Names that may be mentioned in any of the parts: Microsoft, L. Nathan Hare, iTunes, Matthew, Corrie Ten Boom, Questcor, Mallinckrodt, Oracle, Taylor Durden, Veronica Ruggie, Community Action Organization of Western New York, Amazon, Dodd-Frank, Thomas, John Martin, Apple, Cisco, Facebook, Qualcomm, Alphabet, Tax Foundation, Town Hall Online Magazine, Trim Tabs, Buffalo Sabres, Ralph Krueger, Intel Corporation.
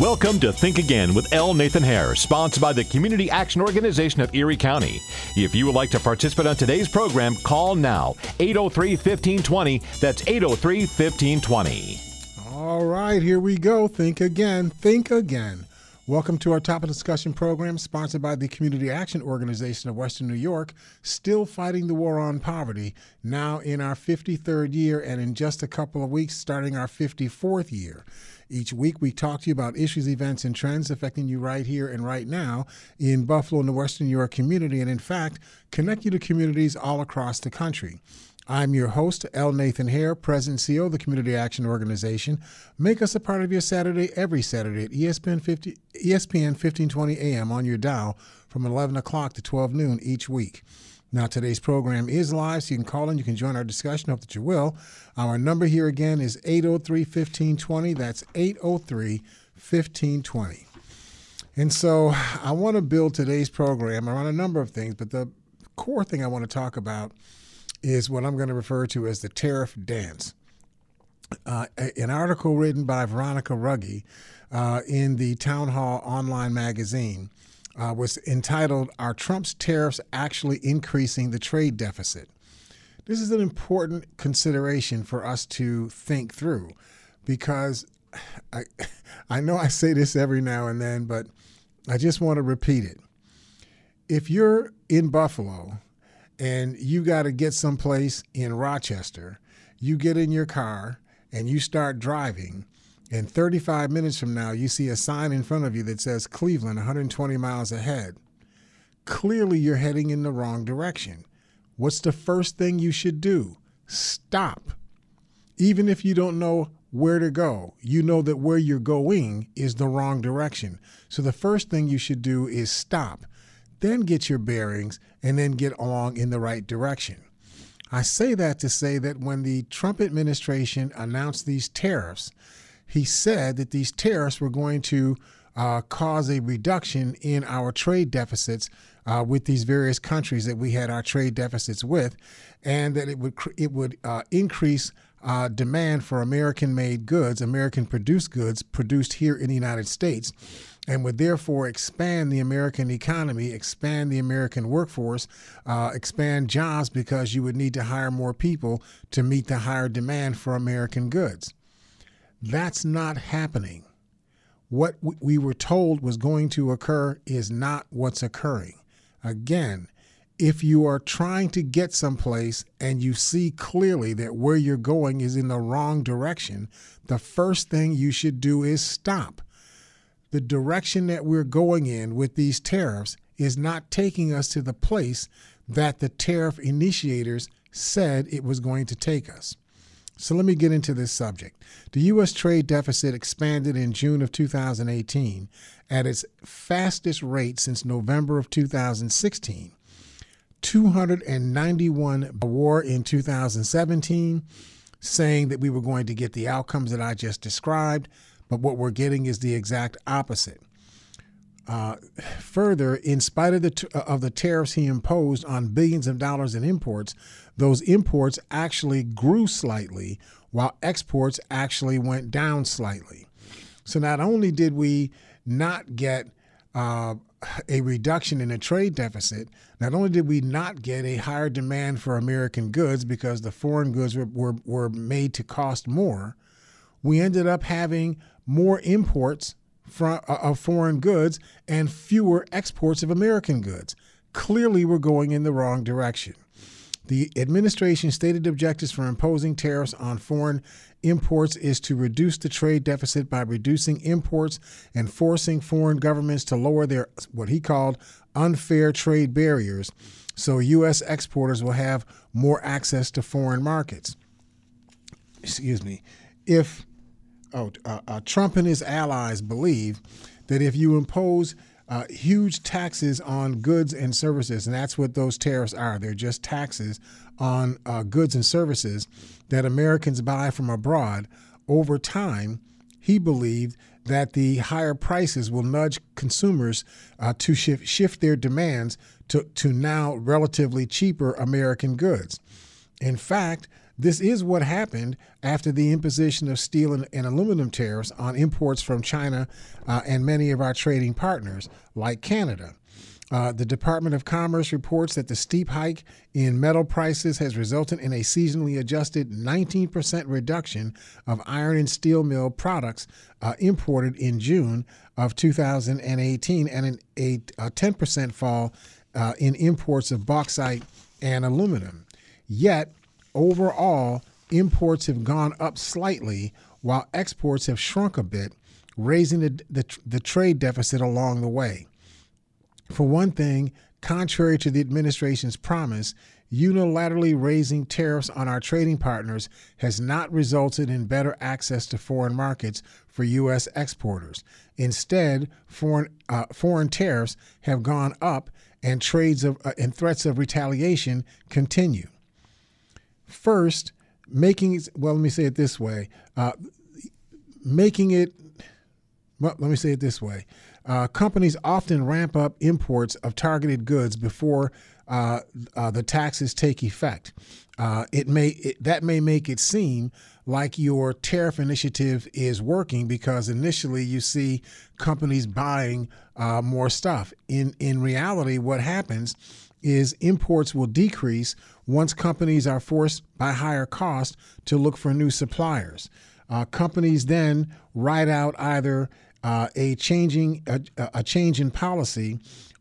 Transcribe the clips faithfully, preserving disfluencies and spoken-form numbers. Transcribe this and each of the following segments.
Welcome to Think Again with L. Nathan Hare, sponsored by the Community Action Organization of Erie County. If you would like to participate on today's program, call now, eight oh three, fifteen twenty. That's eight oh three, fifteen twenty. All right, here we go. Think Again. Think Again. Welcome to our topic discussion program, sponsored by the Community Action Organization of Western New York, still fighting the war on poverty, now in our fifty-third year, and in just a couple of weeks, starting our fifty-fourth year. Each week, we talk to you about issues, events, and trends affecting you right here and right now in Buffalo and the Western New York community, and in fact, connect you to communities all across the country. I'm your host, L. Nathan Hare, President and C E O of the Community Action Organization. Make us a part of your Saturday every Saturday at E S P N fifteen twenty A M on your dial from eleven o'clock to twelve noon each week. Now, today's program is live, so you can call in. You can join our discussion. Hope that you will. Our number here again is eight oh three, fifteen twenty. That's eight oh three, fifteen twenty. And so I want to build today's program around a number of things, but the core thing I want to talk about is what I'm going to refer to as the tariff dance. Uh, an article written by Veronica Ruggie uh, in the Town Hall Online Magazine Uh, was entitled, "Are Trump's Tariffs Actually Increasing the Trade Deficit?" This is an important consideration for us to think through, because I, I know I say this every now and then, but I just want to repeat it. If you're in Buffalo and you got to get someplace in Rochester, you get in your car and you start driving, and thirty-five minutes from now, you see a sign in front of you that says Cleveland, one hundred twenty miles ahead. Clearly, you're heading in the wrong direction. What's the first thing you should do? Stop. Even if you don't know where to go, you know that where you're going is the wrong direction. So the first thing you should do is stop, then get your bearings, and then get along in the right direction. I say that to say that when the Trump administration announced these tariffs, he said that these tariffs were going to uh, cause a reduction in our trade deficits uh, with these various countries that we had our trade deficits with, and that it would it would uh, increase uh, demand for American-made goods, American-produced goods produced here in the United States, and would therefore expand the American economy, expand the American workforce, uh, expand jobs, because you would need to hire more people to meet the higher demand for American goods. That's not happening. What we were told was going to occur is not what's occurring. Again, if you are trying to get someplace and you see clearly that where you're going is in the wrong direction, the first thing you should do is stop. The direction that we're going in with these tariffs is not taking us to the place that the tariff initiators said it was going to take us. So let me get into this subject. The U S trade deficit expanded in June of two thousand eighteen at its fastest rate since November of two thousand sixteen. two hundred ninety-one a war in two thousand seventeen, saying that we were going to get the outcomes that I just described, but what we're getting is the exact opposite. Uh, further, in spite of the, t of the tariffs he imposed on billions of dollars in imports, those imports actually grew slightly, while exports actually went down slightly. So not only did we not get uh, a reduction in the trade deficit, not only did we not get a higher demand for American goods because the foreign goods were, were, were made to cost more, we ended up having more imports of foreign goods and fewer exports of American goods. Clearly, we're going in the wrong direction. The administration's stated objectives for imposing tariffs on foreign imports is to reduce the trade deficit by reducing imports and forcing foreign governments to lower their, what he called, unfair trade barriers, so U S exporters will have more access to foreign markets. Excuse me. If Oh, uh, uh, Trump and his allies believe that if you impose uh, huge taxes on goods and services, and that's what those tariffs are, they're just taxes on uh, goods and services that Americans buy from abroad, over time, he believed that the higher prices will nudge consumers uh, to shift, shift their demands to, to now relatively cheaper American goods. In fact, This is what happened after the imposition of steel and, and aluminum tariffs on imports from China uh, and many of our trading partners, like Canada. Uh, the Department of Commerce reports that the steep hike in metal prices has resulted in a seasonally adjusted nineteen percent reduction of iron and steel mill products uh, imported in June of two thousand eighteen and an eight, a ten percent fall uh, in imports of bauxite and aluminum. Yet, overall, imports have gone up slightly while exports have shrunk a bit, raising the, the, the trade deficit along the way. For one thing, contrary to the administration's promise, unilaterally raising tariffs on our trading partners has not resulted in better access to foreign markets for U S exporters. Instead, foreign, uh, foreign tariffs have gone up and, trades of, uh, and threats of retaliation continue. First, making, well, let me say it this way, uh, making it, well, let me say it this way. Uh, companies often ramp up imports of targeted goods before uh, uh, the taxes take effect. Uh, it may it, that may make it seem like your tariff initiative is working because initially you see companies buying uh, more stuff. In in reality, what happens is imports will decrease once companies are forced by higher cost to look for new suppliers. Uh, companies then ride out either Uh, a changing a, a change in policy,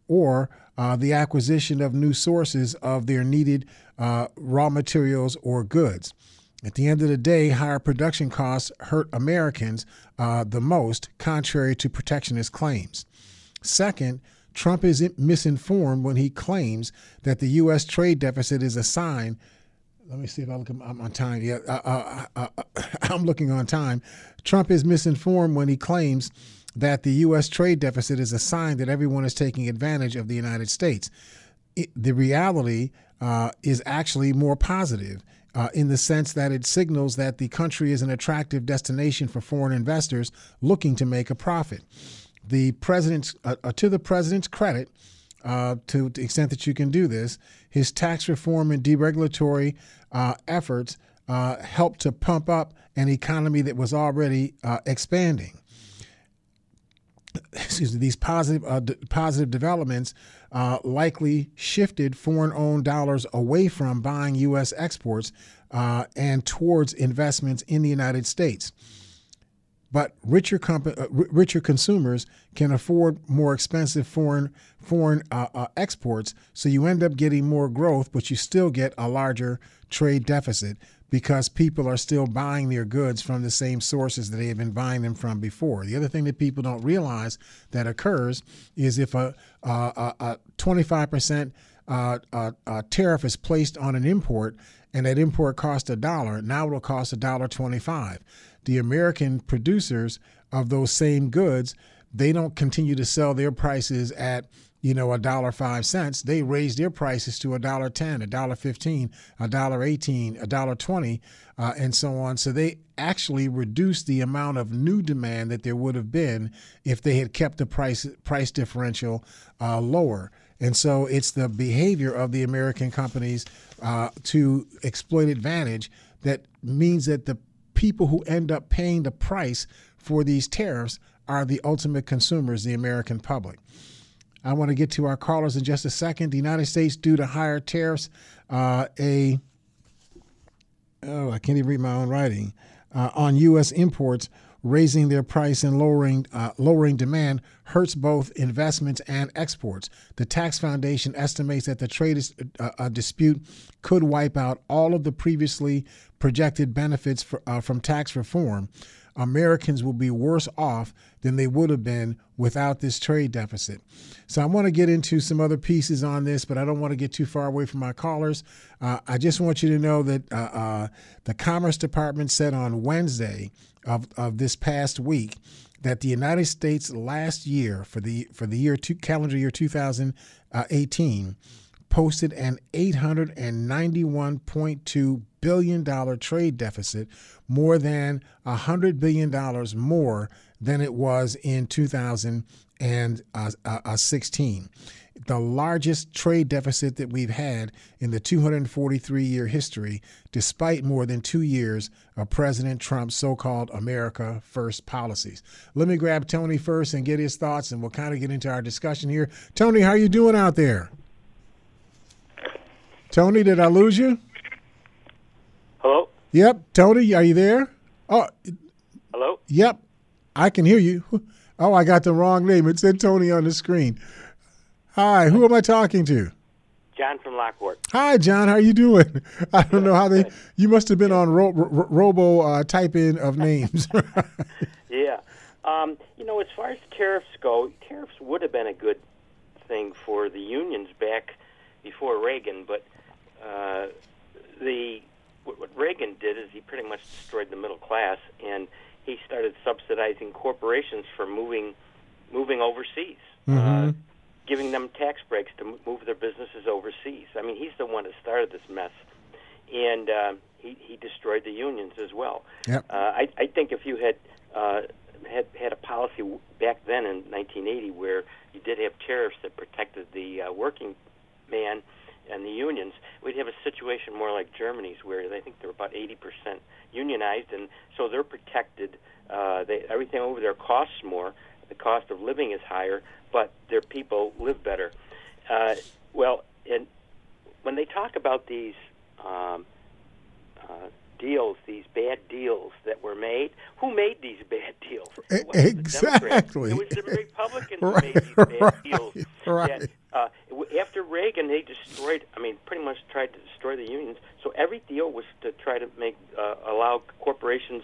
or uh, the acquisition of new sources of their needed uh, raw materials or goods. At the end of the day, higher production costs hurt Americans uh, the most, contrary to protectionist claims. Second, Trump is misinformed when he claims that the U S trade deficit is a sign. Let me see if I look, I'm on time. Yeah, uh, uh, uh, I'm looking on time. Trump is misinformed when he claims that the U S trade deficit is a sign that everyone is taking advantage of the United States. It, the reality uh, is actually more positive uh, in the sense that it signals that the country is an attractive destination for foreign investors looking to make a profit. The president's, uh, uh, to the president's credit, Uh, to the extent that you can do this, his tax reform and deregulatory uh, efforts uh, helped to pump up an economy that was already uh, expanding. Excuse me, these positive, uh, d- positive developments uh, likely shifted foreign-owned dollars away from buying U S exports uh, and towards investments in the United States. But richer comp- richer consumers can afford more expensive foreign foreign uh, uh, exports, so you end up getting more growth, but you still get a larger trade deficit because people are still buying their goods from the same sources that they have been buying them from before. The other thing that people don't realize that occurs is if a, uh, a, a twenty-five percent uh, a, a tariff is placed on an import and that import cost a dollar, now it'll cost a dollar twenty-five. The American producers of those same goods, they don't continue to sell their prices at, you know, a dollar five cents. They raise their prices to a dollar ten, a dollar fifteen, a dollar eighteen, a dollar twenty, uh, and so on. So they actually reduce the amount of new demand that there would have been if they had kept the price price differential uh, lower. And so it's the behavior of the American companies uh, to exploit advantage that means that the people who end up paying the price for these tariffs are the ultimate consumers, the American public. I want to get to our callers in just a second. The United States, due to higher tariffs, uh, a oh, I can't even read my own writing, uh, on U S imports, raising their price and lowering uh, lowering demand hurts both investments and exports. The Tax Foundation estimates that the trade is, uh, a dispute could wipe out all of the previously projected benefits for, uh, from tax reform. Americans will be worse off than they would have been without this trade deficit. So I want to get into some other pieces on this, but I don't want to get too far away from my callers. Uh, I just want you to know that uh, uh, the Commerce Department said on Wednesday of, of this past week that the United States last year for the for the year two, calendar year two thousand eighteen posted an eight hundred ninety-one point two billion dollars trade deficit, more than one hundred billion dollars more than it was in two thousand sixteen. The largest trade deficit that we've had in the two hundred forty-three year history, despite more than two years of President Trump's so-called America First policies. Let me grab Tony first and get his thoughts, and we'll kind of get into our discussion here. Tony, how are you doing out there? Tony, did I lose you? Hello? Yep. Tony, are you there? Oh, hello? Yep. I can hear you. Oh, I got the wrong name. It said Tony on the screen. Hi, who am I talking to? John from Lockport. Hi, John. How are you doing? I don't know how they – you must have been on ro ro robo uh, type-in of names. Yeah. Um, you know, as far as tariffs go, tariffs would have been a good thing for the unions back before Reagan, but uh, the what, what Reagan did is he pretty much destroyed the middle class, and he started subsidizing corporations for moving moving overseas. Mm-hmm. uh, giving them tax breaks to move their businesses overseas. I mean, he's the one that started this mess, and uh, he, he destroyed the unions as well. Yep. Uh, I, I think if you had, uh, had had a policy back then in nineteen eighty where you did have tariffs that protected the uh, working man and the unions, we'd have a situation more like Germany's, where I think they're about eighty percent unionized, and so they're protected. Uh, they, everything over there costs more. The cost of living is higher, but their people live better. Uh, well, and when they talk about these um, uh, deals, these bad deals that were made, who made these bad deals? It exactly. It was the Republicans right, who made these bad right, deals. Right. That, uh, after Reagan, they destroyed, I mean, pretty much tried to destroy the unions. So every deal was to try to make uh, allow corporations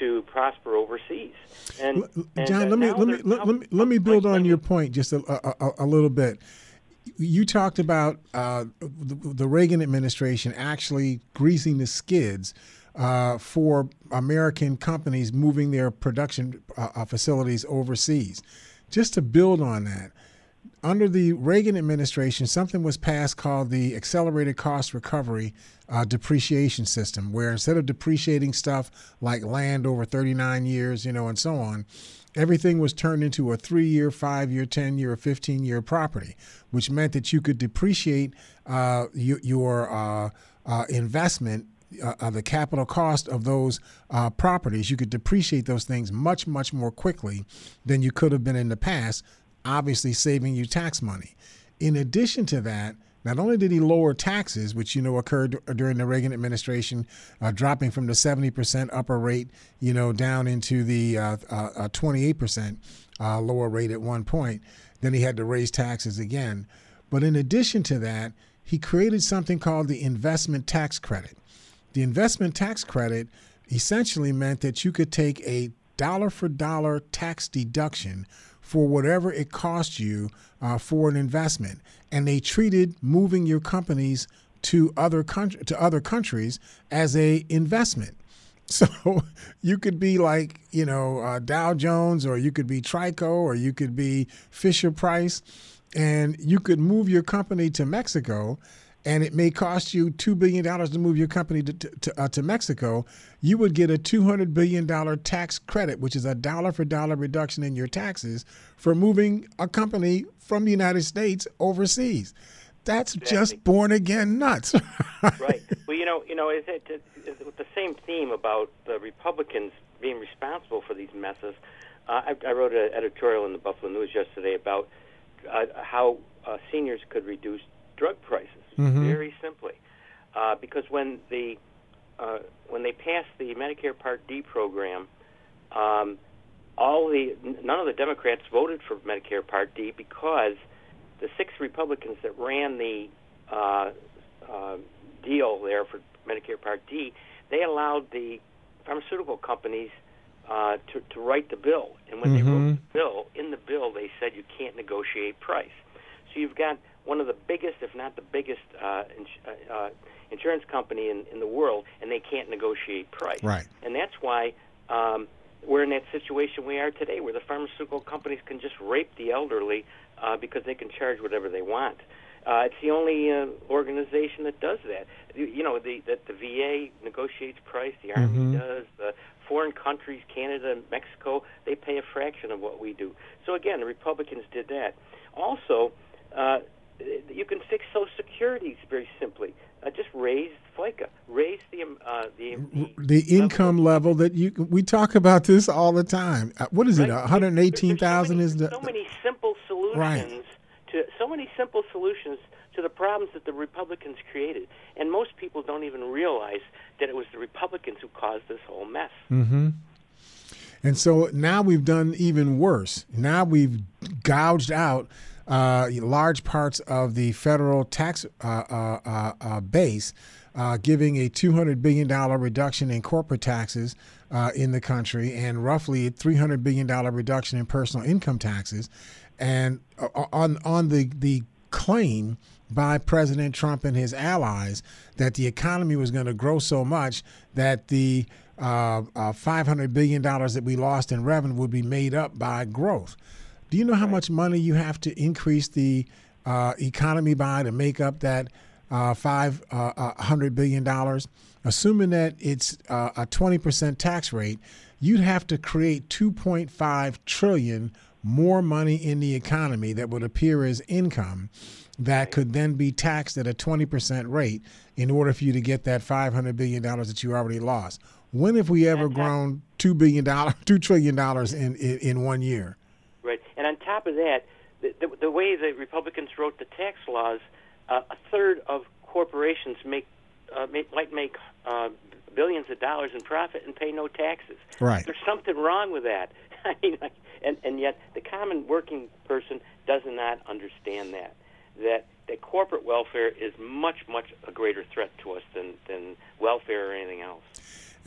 to prosper overseas. And, and John, let me let me let, let me let me build on your point just a, a, a little bit. You talked about uh, the, the Reagan administration actually greasing the skids uh, for American companies moving their production uh, facilities overseas. Just to build on that, under the Reagan administration, something was passed called the Accelerated Cost Recovery uh, Depreciation System, where instead of depreciating stuff like land over thirty-nine years, you know, and so on, everything was turned into a three-year, five-year, ten-year, or fifteen-year property, which meant that you could depreciate uh, your, your uh, uh, investment. Uh, the capital cost of those uh, properties. You could depreciate those things much, much more quickly than you could have been in the past, obviously saving you tax money. In addition to that, not only did he lower taxes, which, you know, occurred during the Reagan administration, uh, dropping from the seventy percent upper rate, you know, down into the uh, uh, twenty-eight percent uh, lower rate at one point, then he had to raise taxes again. But in addition to that, he created something called the investment tax credit. The investment tax credit essentially meant that you could take a dollar for dollar tax deduction for whatever it cost you uh, for an investment. And they treated moving your companies to other, country, to other countries as a investment. So you could be like, you know, uh, Dow Jones, or you could be Trico, or you could be Fisher Price, and you could move your company to Mexico, and it may cost you two billion dollars to move your company to, to, uh, to Mexico. You would get a two hundred billion dollar tax credit, which is a dollar-for-dollar reduction in your taxes for moving a company from the United States overseas. That's exactly. Just born-again nuts. Right. Well, you know, you know, it's, it's, it's with the same theme about the Republicans being responsible for these messes. Uh, I, I wrote an editorial in the Buffalo News yesterday about uh, how uh, seniors could reduce drug prices. Mm-hmm. Very simply, uh, because when the uh, when they passed the Medicare Part D program, um, all the none of the Democrats voted for Medicare Part D because the six Republicans that ran the uh, uh, deal there for Medicare Part D, they allowed the pharmaceutical companies uh, to to write the bill, and when mm-hmm. they wrote the bill, in the bill they said you can't negotiate price. So you've got one of the biggest, if not the biggest, uh, ins uh, insurance company in, in the world, and they can't negotiate price. Right. And that's why um, we're in that situation we are today, where the pharmaceutical companies can just rape the elderly uh, because they can charge whatever they want. Uh, it's the only uh, organization that does that. You, you know, the, that the V A negotiates price, the Army mm-hmm. does, the foreign countries, Canada and Mexico, they pay a fraction of what we do. So, again, the Republicans did that. Also, uh, you can fix Social Security very simply. Uh, just raise FICA, raise the uh, the, the the income level. level that you. We talk about this all the time. What is right. it? One hundred eighteen thousand so is the so many simple solutions right. to so many simple solutions to the problems that the Republicans created, and most people don't even realize that it was the Republicans who caused this whole mess. Mm-hmm. And so now we've done even worse. Now we've gouged out Uh, large parts of the federal tax uh, uh, uh, base, uh, giving a two hundred billion dollars reduction in corporate taxes uh, in the country and roughly a three hundred billion dollars reduction in personal income taxes, and on on the, the claim by President Trump and his allies that the economy was going to grow so much that the uh, uh, five hundred billion dollars that we lost in revenue would be made up by growth. Do you know how much money you have to increase the uh, economy by to make up that uh, five hundred billion dollars? Assuming that it's uh, a twenty percent tax rate, you'd have to create two point five trillion dollars more money in the economy that would appear as income that could then be taxed at a twenty percent rate in order for you to get that five hundred billion dollars that you already lost. When have we ever grown two billion dollars, two trillion dollars in, in, in one year? Right, and on top of that, the, the, the way the Republicans wrote the tax laws, uh, a third of corporations make, uh, make might make uh, billions of dollars in profit and pay no taxes. Right, there's something wrong with that. I mean, and and yet the common working person does not understand that that that corporate welfare is much much a greater threat to us than than welfare or anything else.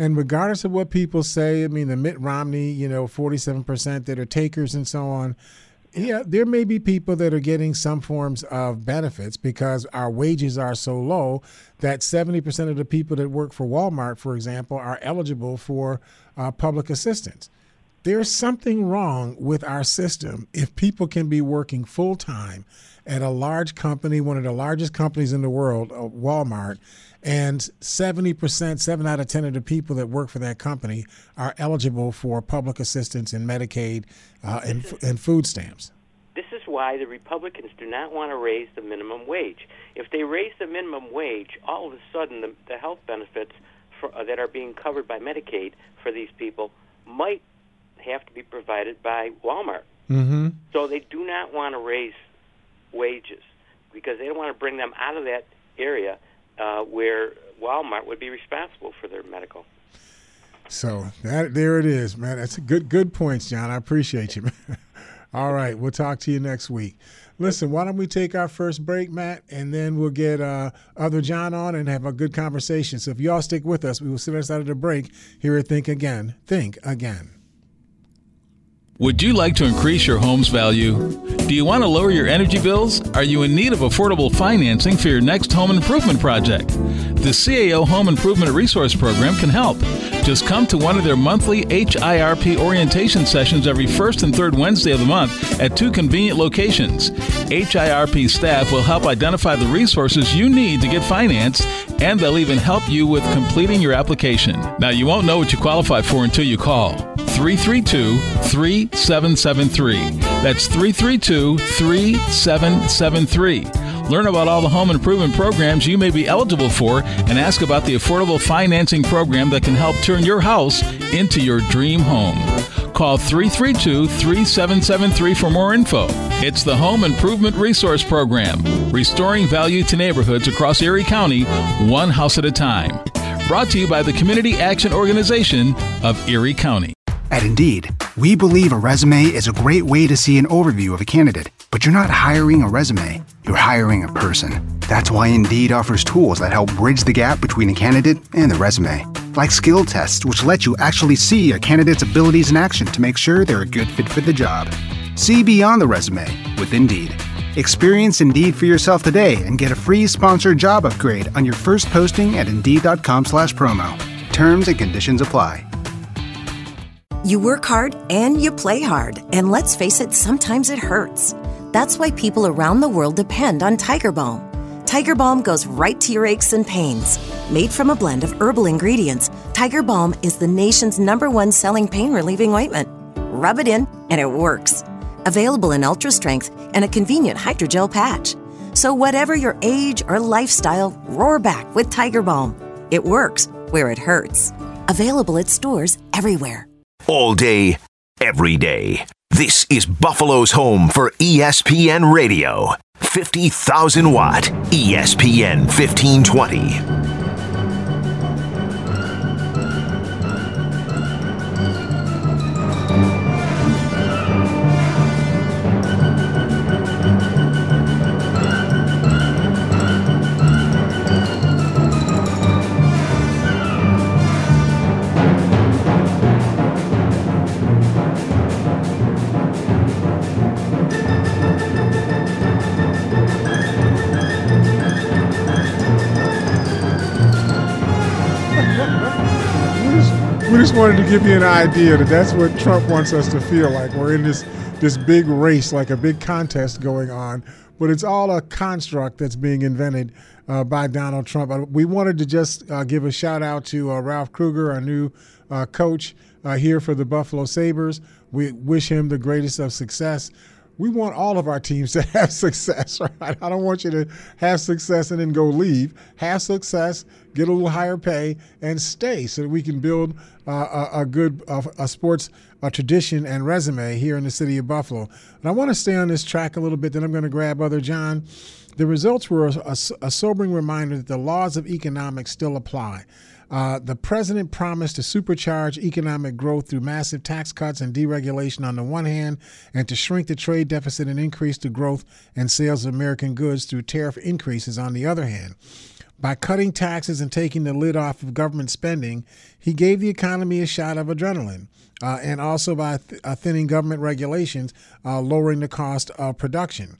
And regardless of what people say, I mean, the Mitt Romney, you know, forty-seven percent that are takers and so on. Yeah, there may be people that are getting some forms of benefits because our wages are so low that seventy percent of the people that work for Walmart, for example, are eligible for uh, public assistance. There's something wrong with our system if people can be working full time at a large company, one of the largest companies in the world, Walmart, and seventy percent, seven out of ten of the people that work for that company are eligible for public assistance in Medicaid uh, and, is, and food stamps. This is why the Republicans do not want to raise the minimum wage. If they raise the minimum wage, all of a sudden the, the health benefits for, uh, that are being covered by Medicaid for these people might have to be provided by Walmart. Mm-hmm. So they do not want to raise wages because they don't want to bring them out of that area uh, where Walmart would be responsible for their medical. So that there it is, man. That's a good good points, John. I appreciate you. All right, we'll talk to you next week. Listen, why don't we take our first break, Matt, and then we'll get uh, other John on and have a good conversation. So if y'all stick with us, we will sit us out of the break here at Think Again. Think Again. Would you like to increase your home's value? Do you want to lower your energy bills? Are you in need of affordable financing for your next home improvement project? The C A O Home Improvement Resource Program can help. Just come to one of their monthly H I R P orientation sessions every first and third Wednesday of the month at two convenient locations. H I R P staff will help identify the resources you need to get financed, and they'll even help you with completing your application. Now, you won't know what you qualify for until you call three three two, three seven seven three. That's three three two, three seven seven three. Learn about all the home improvement programs you may be eligible for and ask about the affordable financing program that can help turn your house into your dream home. Call three three two, three seven seven three for more info. It's the Home Improvement Resource Program, restoring value to neighborhoods across Erie County, one house at a time. Brought to you by the Community Action Organization of Erie County. At Indeed, we believe a resume is a great way to see an overview of a candidate, but you're not hiring a resume, you're hiring a person. That's why Indeed offers tools that help bridge the gap between a candidate and the resume, like skill tests, which let you actually see a candidate's abilities in action to make sure they're a good fit for the job. See beyond the resume with Indeed. Experience Indeed for yourself today and get a free sponsored job upgrade on your first posting at Indeed dot com slash promo. Terms and conditions apply. You work hard and you play hard, and let's face it, sometimes it hurts. That's why people around the world depend on Tiger Balm. Tiger Balm goes right to your aches and pains. Made from a blend of herbal ingredients, Tiger Balm is the nation's number one selling pain-relieving ointment. Rub it in, and it works. Available in Ultra Strength and a convenient hydrogel patch. So whatever your age or lifestyle, roar back with Tiger Balm. It works where it hurts. Available at stores everywhere. All day, every day. This is Buffalo's home for E S P N Radio. fifty thousand watt, E S P N fifteen twenty. Wanted to give you an idea that that's what Trump wants us to feel like. We're in this this big race, like a big contest going on, but it's all a construct that's being invented uh, by Donald Trump. We wanted to just uh, give a shout out to uh, Ralph Krueger, our new uh, coach uh, here for the Buffalo Sabres. We wish him the greatest of success. We want all of our teams to have success, right? I don't want you to have success and then go leave. Have success, get a little higher pay, and stay so that we can build uh, a, a good uh, a sports uh, tradition and resume here in the city of Buffalo. And I want to stay on this track a little bit, then I'm going to grab other John. The results were a, a, a sobering reminder that the laws of economics still apply. Uh, the president promised to supercharge economic growth through massive tax cuts and deregulation on the one hand, and to shrink the trade deficit and increase the growth and sales of American goods through tariff increases on the other hand. By cutting taxes and taking the lid off of government spending, he gave the economy a shot of adrenaline, uh, and also by th- uh, thinning government regulations, uh, lowering the cost of production.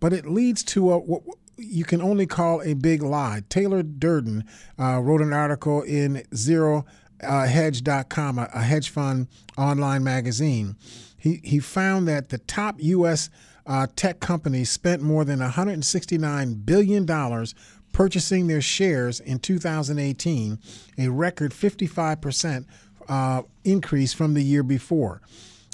But it leads to a... W- you can only call a big lie. Taylor Durden uh, wrote an article in Zero Hedge dot com, a hedge fund online magazine. He he found that the top U S uh, tech companies spent more than one hundred sixty-nine billion dollars purchasing their shares in two thousand eighteen, a record fifty-five percent uh, increase from the year before.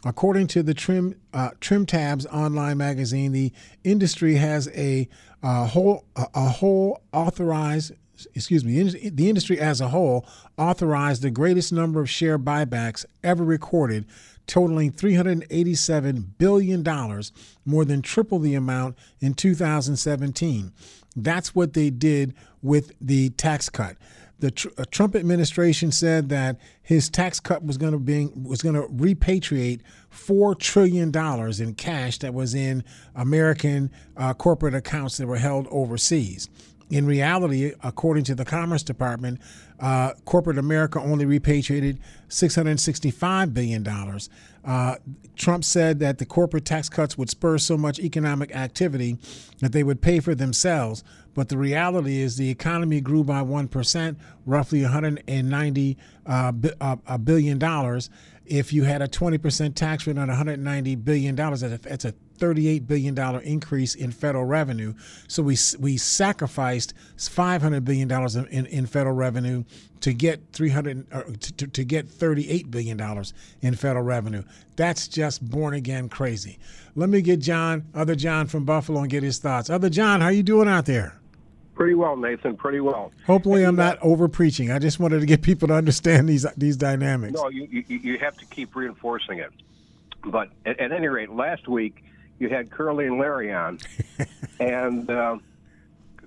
According to the Trim uh, Trim Tabs online magazine, the industry has a uh, whole a, a whole authorized excuse me in, the industry as a whole authorized the greatest number of share buybacks ever recorded, totaling three hundred eighty-seven billion dollars, more than triple the amount in two thousand seventeen. That's what they did with the tax cut. The Trump administration said that his tax cut was going to be, was going to repatriate four trillion dollars in cash that was in American uh, corporate accounts that were held overseas. In reality, according to the Commerce Department, uh, corporate America only repatriated six hundred sixty-five billion dollars. Uh, Trump said that the corporate tax cuts would spur so much economic activity that they would pay for themselves. But the reality is the economy grew by one percent, roughly one hundred ninety uh, b- uh, a billion dollars. If you had a twenty percent tax rate on one hundred ninety billion dollars, that's a, that's a thirty-eight billion dollars increase in federal revenue. So we we sacrificed five hundred billion dollars in, in federal revenue to get three hundred or to, to get thirty-eight billion dollars in federal revenue. That's just born again crazy. Let me get John, other John from Buffalo, and get his thoughts. Other John, how you doing out there? Pretty well, Nathan. Pretty well. Hopefully, I'm not over preaching. I just wanted to get people to understand these these dynamics. No, you, you you have to keep reinforcing it. But at, at any rate, last week you had Curly and Larry on, and uh,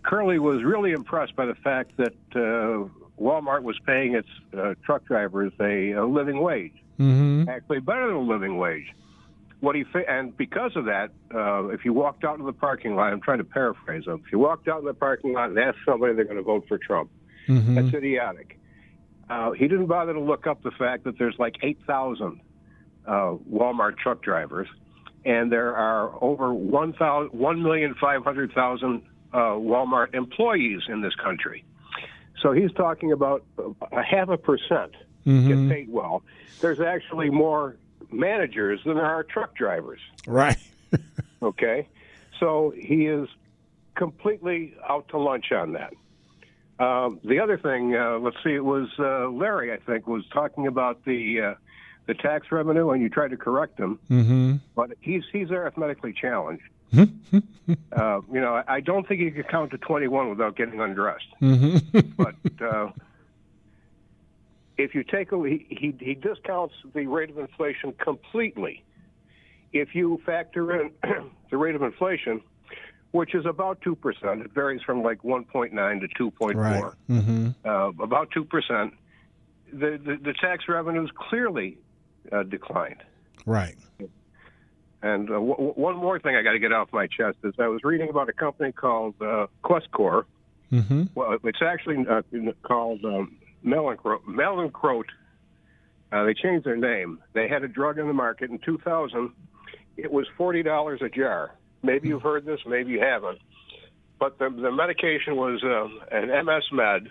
Curly was really impressed by the fact that uh, Walmart was paying its uh, truck drivers a, a living wage, mm-hmm. actually better than a living wage. What he fa- and because of that, uh, if you walked out in the parking lot, I'm trying to paraphrase him. If you walked out in the parking lot and asked somebody, they're going to vote for Trump. Mm-hmm. That's idiotic. Uh, he didn't bother to look up the fact that there's like eight thousand uh, Walmart truck drivers, and there are over one million five hundred thousand uh, Walmart employees in this country. So he's talking about a half a percent mm-hmm. get paid well. There's actually more managers than there are truck drivers. Right. Okay. So he is completely out to lunch on that. Uh, the other thing, uh, let's see, it was uh, Larry, I think, was talking about the uh, the tax revenue, and you tried to correct him, mm-hmm. but he's he's arithmetically challenged. Mm-hmm. uh, you know, I don't think you could count to twenty-one without getting undressed. Mm-hmm. but uh, if you take a, he, he he discounts the rate of inflation completely. If you factor in the rate of inflation, which is about two percent. It varies from like one point nine to two point four. Right. Mm-hmm. uh, about two percent. The, the, the tax revenues clearly uh, declined. Right. And uh, w- one more thing I got to get off my chest is I was reading about a company called uh, Questcor. Mm-hmm. Well, it's actually uh, called um, Mallinckrodt. Mallinckrodt. Uh, they changed their name. They had a drug in the market in two thousand. It was forty dollars a jar. Maybe you've heard this, maybe you haven't. But the, the medication was um, an M S Med,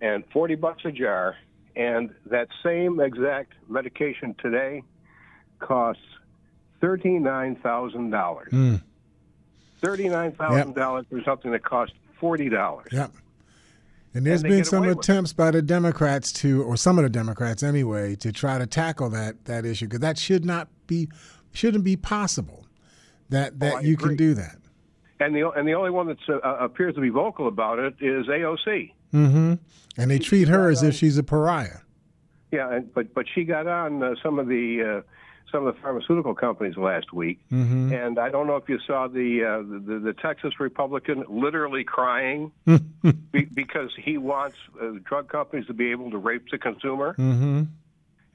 and forty bucks a jar. And that same exact medication today costs thirty-nine thousand dollars. Mm. thirty-nine thousand dollars yep. for something that costs forty dollars. Yep. And there's and been some attempts by the Democrats to, or some of the Democrats anyway, to try to tackle that that issue, because that should not be, shouldn't be possible. That that oh, you agree. Can do that, and the and the only one that uh, appears to be vocal about it is A O C. Mm-hmm. And they she, treat she her as on, if she's a pariah. Yeah, and, but but she got on uh, some of the uh, some of the pharmaceutical companies last week, mm-hmm. and I don't know if you saw the uh, the, the Texas Republican literally crying be, because he wants uh, drug companies to be able to rape the consumer mm-hmm. and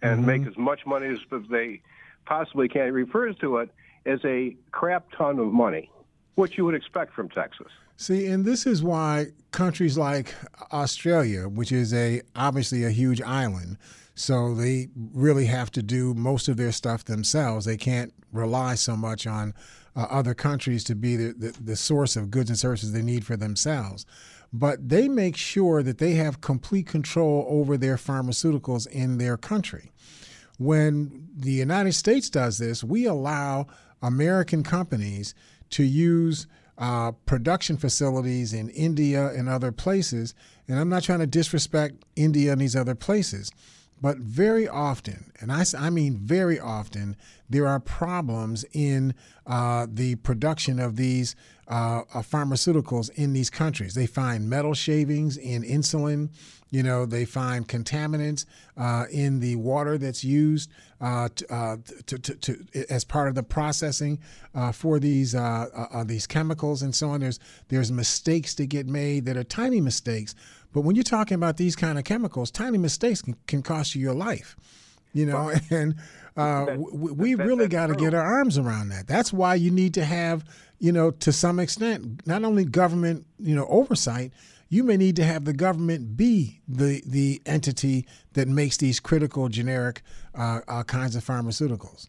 mm-hmm. make as much money as they possibly can. He refers to it as a crap ton of money, which you would expect from Texas. See, and this is why countries like Australia, which is a obviously a huge island, so they really have to do most of their stuff themselves. They can't rely so much on uh, other countries to be the, the, the source of goods and services they need for themselves. But they make sure that they have complete control over their pharmaceuticals in their country. When the United States does this, we allow American companies to use uh, production facilities in India and other places. And I'm not trying to disrespect India and these other places, but very often, and I, I mean very often, there are problems in uh, the production of these uh, pharmaceuticals in these countries. They find metal shavings in insulin. You know, they find contaminants uh, in the water that's used uh, to, uh, to, to, to, as part of the processing uh, for these uh, uh, these chemicals and so on. There's there's mistakes that get made that are tiny mistakes, but when you're talking about these kind of chemicals, tiny mistakes can, can cost you your life. You know, well, and uh, that, we, we that, really got to get our arms around that. That's why you need to have, you know, to some extent, not only government, you know, oversight. You may need to have the government be the the entity that makes these critical generic uh, uh, kinds of pharmaceuticals.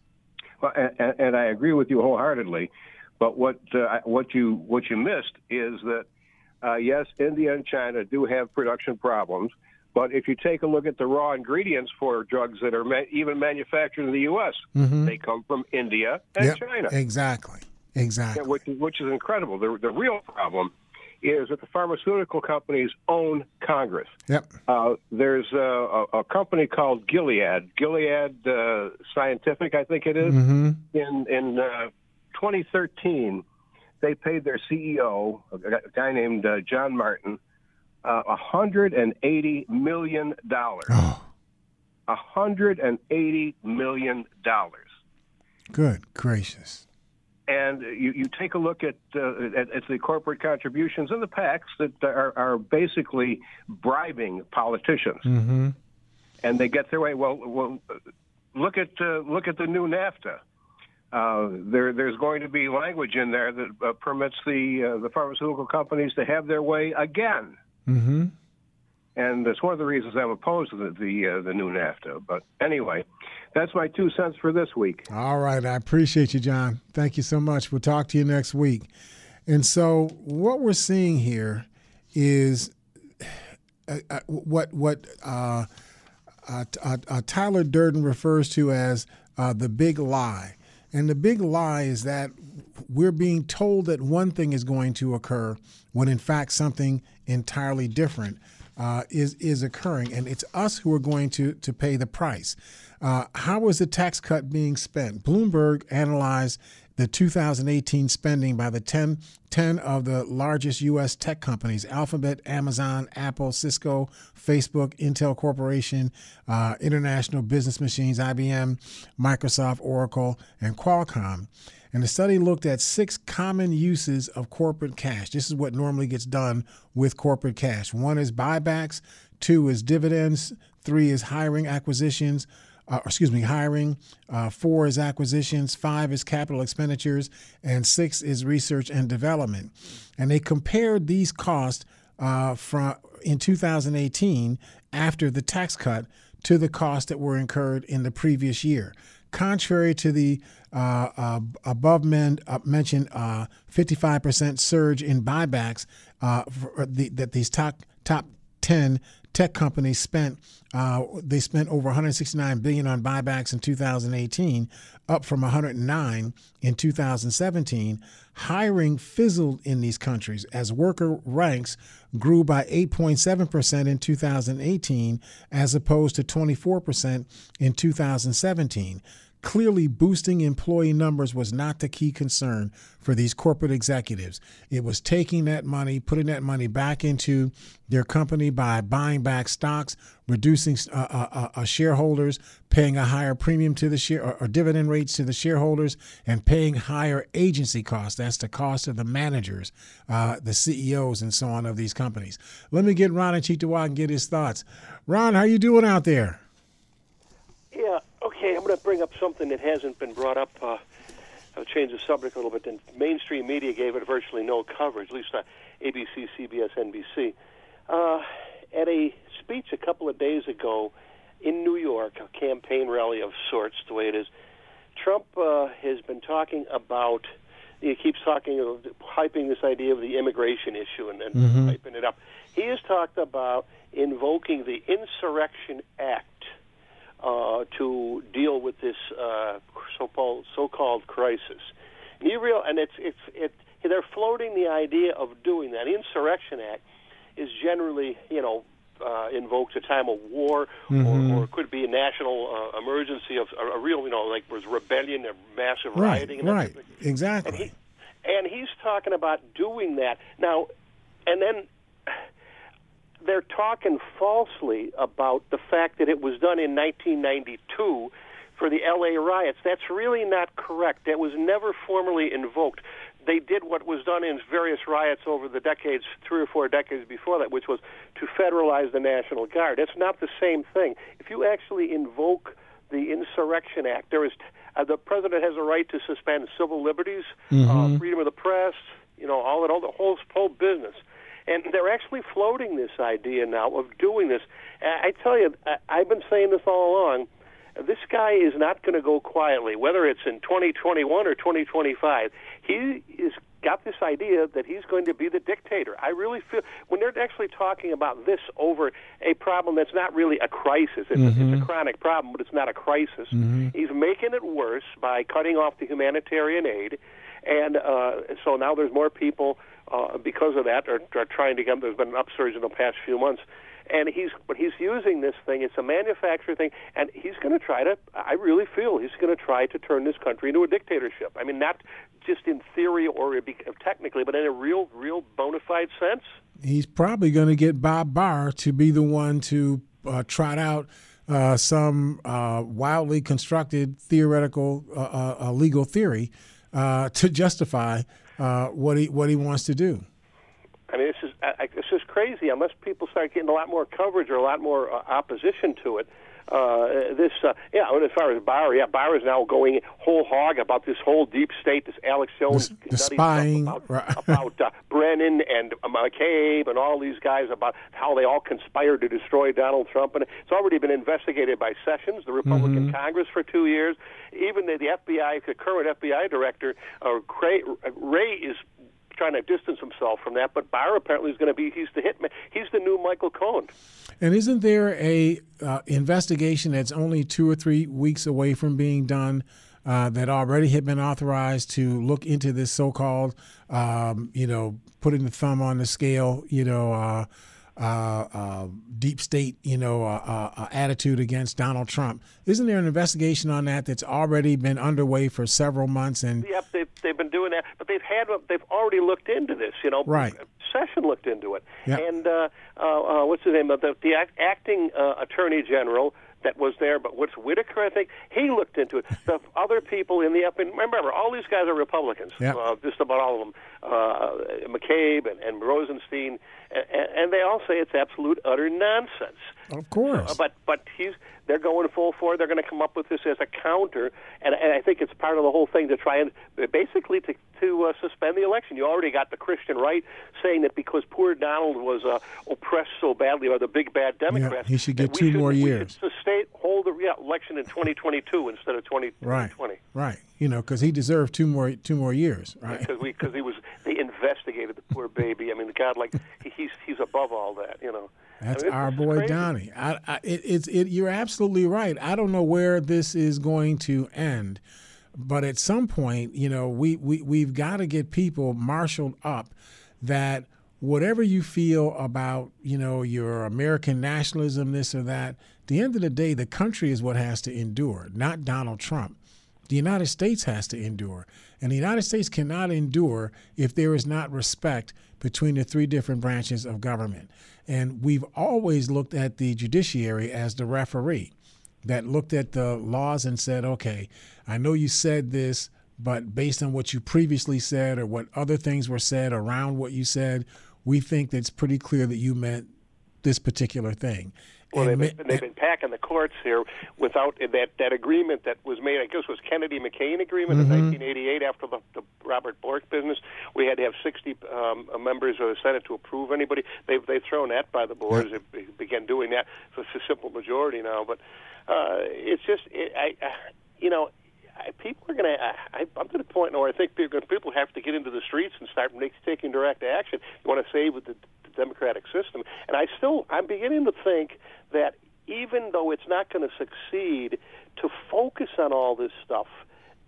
Well, and, and I agree with you wholeheartedly. But what uh, what you what you missed is that uh, yes, India and China do have production problems. But if you take a look at the raw ingredients for drugs that are ma- even manufactured in the U S, mm-hmm. they come from India and yep, China. Exactly, exactly. Yeah, which, which is incredible. The, the real problem is that the pharmaceutical companies own Congress. Yep. Uh, there's uh, a, a company called Gilead, Gilead uh, Scientific, I think it is. Mm-hmm. In in uh, twenty thirteen, they paid their C E O, a guy named uh, John Martin, uh, one hundred eighty million dollars. Oh. one hundred eighty million dollars. Good gracious. And you, you take a look at, uh, at at the corporate contributions and the PACs that are, are basically bribing politicians, mm-hmm. and they get their way. Well, well look at uh, look at the new NAFTA. Uh, there there's going to be language in there that uh, permits the uh, the pharmaceutical companies to have their way again. Mm-hmm. And that's one of the reasons I'm opposed to the the, uh, the new NAFTA. But anyway, that's my two cents for this week. All right. I appreciate you, John. Thank you so much. We'll talk to you next week. And so what we're seeing here is uh, uh, what what uh, uh, uh, uh, Tyler Durden refers to as uh, the big lie. And the big lie is that we're being told that one thing is going to occur when, in fact, something entirely different uh, is, is occurring. And it's us who are going to, to pay the price. Uh, how is the tax cut being spent? Bloomberg analyzed the two thousand eighteen spending by the ten, ten of the largest U S tech companies, Alphabet, Amazon, Apple, Cisco, Facebook, Intel Corporation, uh, International Business Machines, I B M, Microsoft, Oracle, and Qualcomm. And the study looked at six common uses of corporate cash. This is what normally gets done with corporate cash. One is buybacks, two is dividends, three is hiring acquisitions, Uh, excuse me, hiring, uh, four is acquisitions, five is capital expenditures, and six is research and development. And they compared these costs uh, from in two thousand eighteen after the tax cut to the costs that were incurred in the previous year. Contrary to the uh, uh, above men, uh, mentioned uh, fifty-five percent surge in buybacks uh, for the, that these top, top ten tech companies spent, uh, they spent over one hundred sixty-nine billion dollars on buybacks in two thousand eighteen, up from one hundred nine in two thousand seventeen. Hiring fizzled in these countries as worker ranks grew by eight point seven percent in two thousand eighteen, as opposed to twenty-four percent in two thousand seventeen. Clearly, boosting employee numbers was not the key concern for these corporate executives. It was taking that money, putting that money back into their company by buying back stocks, reducing uh, uh, uh, shareholders, paying a higher premium to the share or, or dividend rates to the shareholders, and paying higher agency costs. That's the cost of the managers, uh, the C E Os, and so on of these companies. Let me get Ron and Chitawa and get his thoughts. Ron, how you doing out there? Yeah. Okay, I'm going to bring up something that hasn't been brought up. Uh, I'll change the subject a little bit. The mainstream media gave it virtually no coverage, at least uh, A B C, C B S, N B C. Uh, at a speech a couple of days ago in New York, a campaign rally of sorts, the way it is, Trump uh, has been talking about, he keeps talking, uh, hyping this idea of the immigration issue and then mm-hmm. hyping it up. He has talked about invoking the Insurrection Act Uh, to deal with this uh, so-called so-called crisis, and you real and it's it's it. They're floating the idea of doing that. Insurrection Act is generally, you know, uh, invoked a time of war, mm-hmm. or, or it could be a national uh, emergency of a, a real, you know, like was rebellion, or massive right, rioting, and right, that. exactly. And, he, and he's talking about doing that now, and then. They're talking falsely about the fact that it was done in nineteen ninety-two for the L A riots. That's really not correct. That was never formally invoked. They did what was done in various riots over the decades, three or four decades before that, which was to federalize the National Guard. That's not the same thing. If you actually invoke the Insurrection Act, there is uh, the president has a right to suspend civil liberties, mm-hmm. uh, freedom of the press, you know, all that, all the whole whole business. And they're actually floating this idea now of doing this. I tell you, I've been saying this all along. This guy is not going to go quietly, whether it's in twenty twenty-one or twenty twenty-five. He has got this idea that he's going to be the dictator. I really feel when they're actually talking about this over a problem that's not really a crisis. It's, mm-hmm. it's a chronic problem, but it's not a crisis. Mm-hmm. He's making it worse by cutting off the humanitarian aid. And uh, so now there's more people uh, because of that are, are trying to come. There's been an upsurge in the past few months, and he's but he's using this thing. It's a manufactured thing, and he's going to try to. I really feel he's going to try to turn this country into a dictatorship. I mean, not just in theory or technically, but in a real, real bona fide sense. He's probably going to get Bob Barr to be the one to uh, trot out uh, some uh, wildly constructed theoretical uh, uh, legal theory. Uh, to justify uh, what he what he wants to do. I mean, this is I, this is crazy. Unless people start getting a lot more coverage or a lot more uh, opposition to it, uh, this uh, yeah. As far as Barr, yeah, Barr is now going whole hog about this whole deep state. This Alex Jones the, the spying about, right. about uh, Brennan and McCabe and all these guys about how they all conspired to destroy Donald Trump, and it's already been investigated by Sessions, the Republican mm-hmm. Congress, for two years. Even the, the F B I, the current F B I director, uh, Cray, Ray, is trying to distance himself from that. But Barr apparently is going to be—he's the hitman. He's the new Michael Cohen. And isn't there a uh, investigation that's only two or three weeks away from being done uh, that already had been authorized to look into this so-called, um, you know, putting the thumb on the scale, you know, uh, uh, uh, deep state, you know, uh, uh, attitude against Donald Trump. Isn't there an investigation on that that's already been underway for several months? And yep, they've, they've been doing that, but they've had they've already looked into this, you know. Right. Session looked into it, yep. and uh, uh, uh, what's his name? The, the act, acting uh, attorney general that was there, but what's Whitaker? I think he looked into it. The other people in the up and remember, all these guys are Republicans. Yep. Uh, just about all of them, uh, McCabe and, and Rosenstein, and, and they all say it's absolute utter nonsense. Of course, uh, but but he's they're going full for it. They're going to come up with this as a counter, and, and I think it's part of the whole thing to try and basically to to uh, suspend the election. You already got the Christian right saying that because poor Donald was uh, oppressed so badly by the big bad Democrats, yeah, he should get two should, more years. We should sustain, hold the yeah, election in twenty twenty-two instead of twenty twenty. Right, right. You know, because he deserved two more two more years, right? Because we because he was they investigated the poor baby. I mean, God, like he, he's he's above all that, you know. That's I mean, our boy Donnie. I, I, it, it's, it, you're absolutely right. I don't know where this is going to end, but at some point, you know, we, we, we've got to get people marshaled up that whatever you feel about, you know, your American nationalism, this or that, at the end of the day, the country is what has to endure, not Donald Trump. The United States has to endure. And the United States cannot endure if there is not respect between the three different branches of government. And we've always looked at the judiciary as the referee that looked at the laws and said, okay, I know you said this, but based on what you previously said or what other things were said around what you said, we think that's pretty clear that you meant this particular thing. Well, they've been, they've been packing the courts here without that, that agreement that was made, I guess it was Kennedy-McCain agreement mm-hmm. in nineteen eighty-eight after the, the Robert Bork business. We had to have sixty um, members of the Senate to approve anybody. They've, they've thrown that by the boards. Yep. They began doing that. So it's a simple majority now. But uh, it's just, it, I, I, you know, I, people are going to, I'm to the point where I think people, people have to get into the streets and start make, taking direct action. You want to save with the democratic system, and I still I'm beginning to think that even though it's not going to succeed, to focus on all this stuff,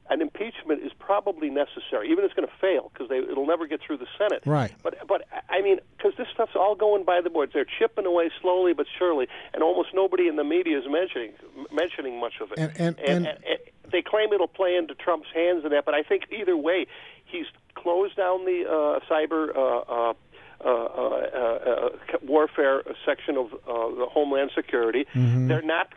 an impeachment is probably necessary, even if it's going to fail because it'll never get through the Senate. Right. But but I mean, because this stuff's all going by the boards, they're chipping away slowly but surely, and almost nobody in the media is mentioning mentioning much of it. And and, and, and, and, and they claim it'll play into Trump's hands and that, but I think either way, he's closed down the uh, cyber. Uh, uh, Uh, uh, uh, warfare section of uh, the Homeland Security. Mm-hmm. They're not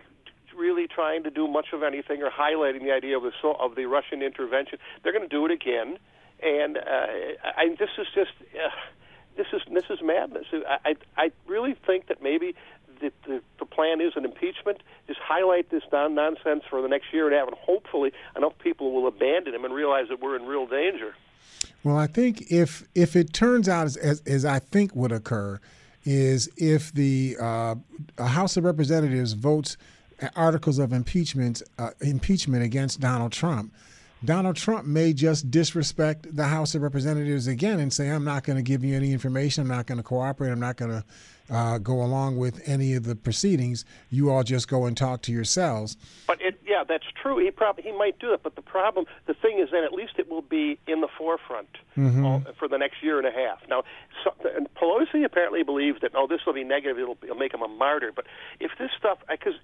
really trying to do much of anything or highlighting the idea of the of the Russian intervention. They're going to do it again, and uh, I, this is just uh, this is this is madness. I I, I really think that maybe the, the the plan is an impeachment. Just highlight this non nonsense for the next year and a half, and hopefully enough people will abandon him and realize that we're in real danger. Well, I think if if it turns out, as, as, as I think would occur, is if the uh, House of Representatives votes articles of impeachment uh, impeachment against Donald Trump, Donald Trump may just disrespect the House of Representatives again and say, I'm not going to give you any information. I'm not going to cooperate. I'm not going to uh, go along with any of the proceedings. You all just go and talk to yourselves. But it, yeah, that's true. He probably he might do it. But the problem, the thing is that at least it will be in the forefront mm-hmm. all, for the next year and a half. Now, so, and Pelosi apparently believes that, oh, this will be negative. It'll, it'll make him a martyr. But if this stuff, because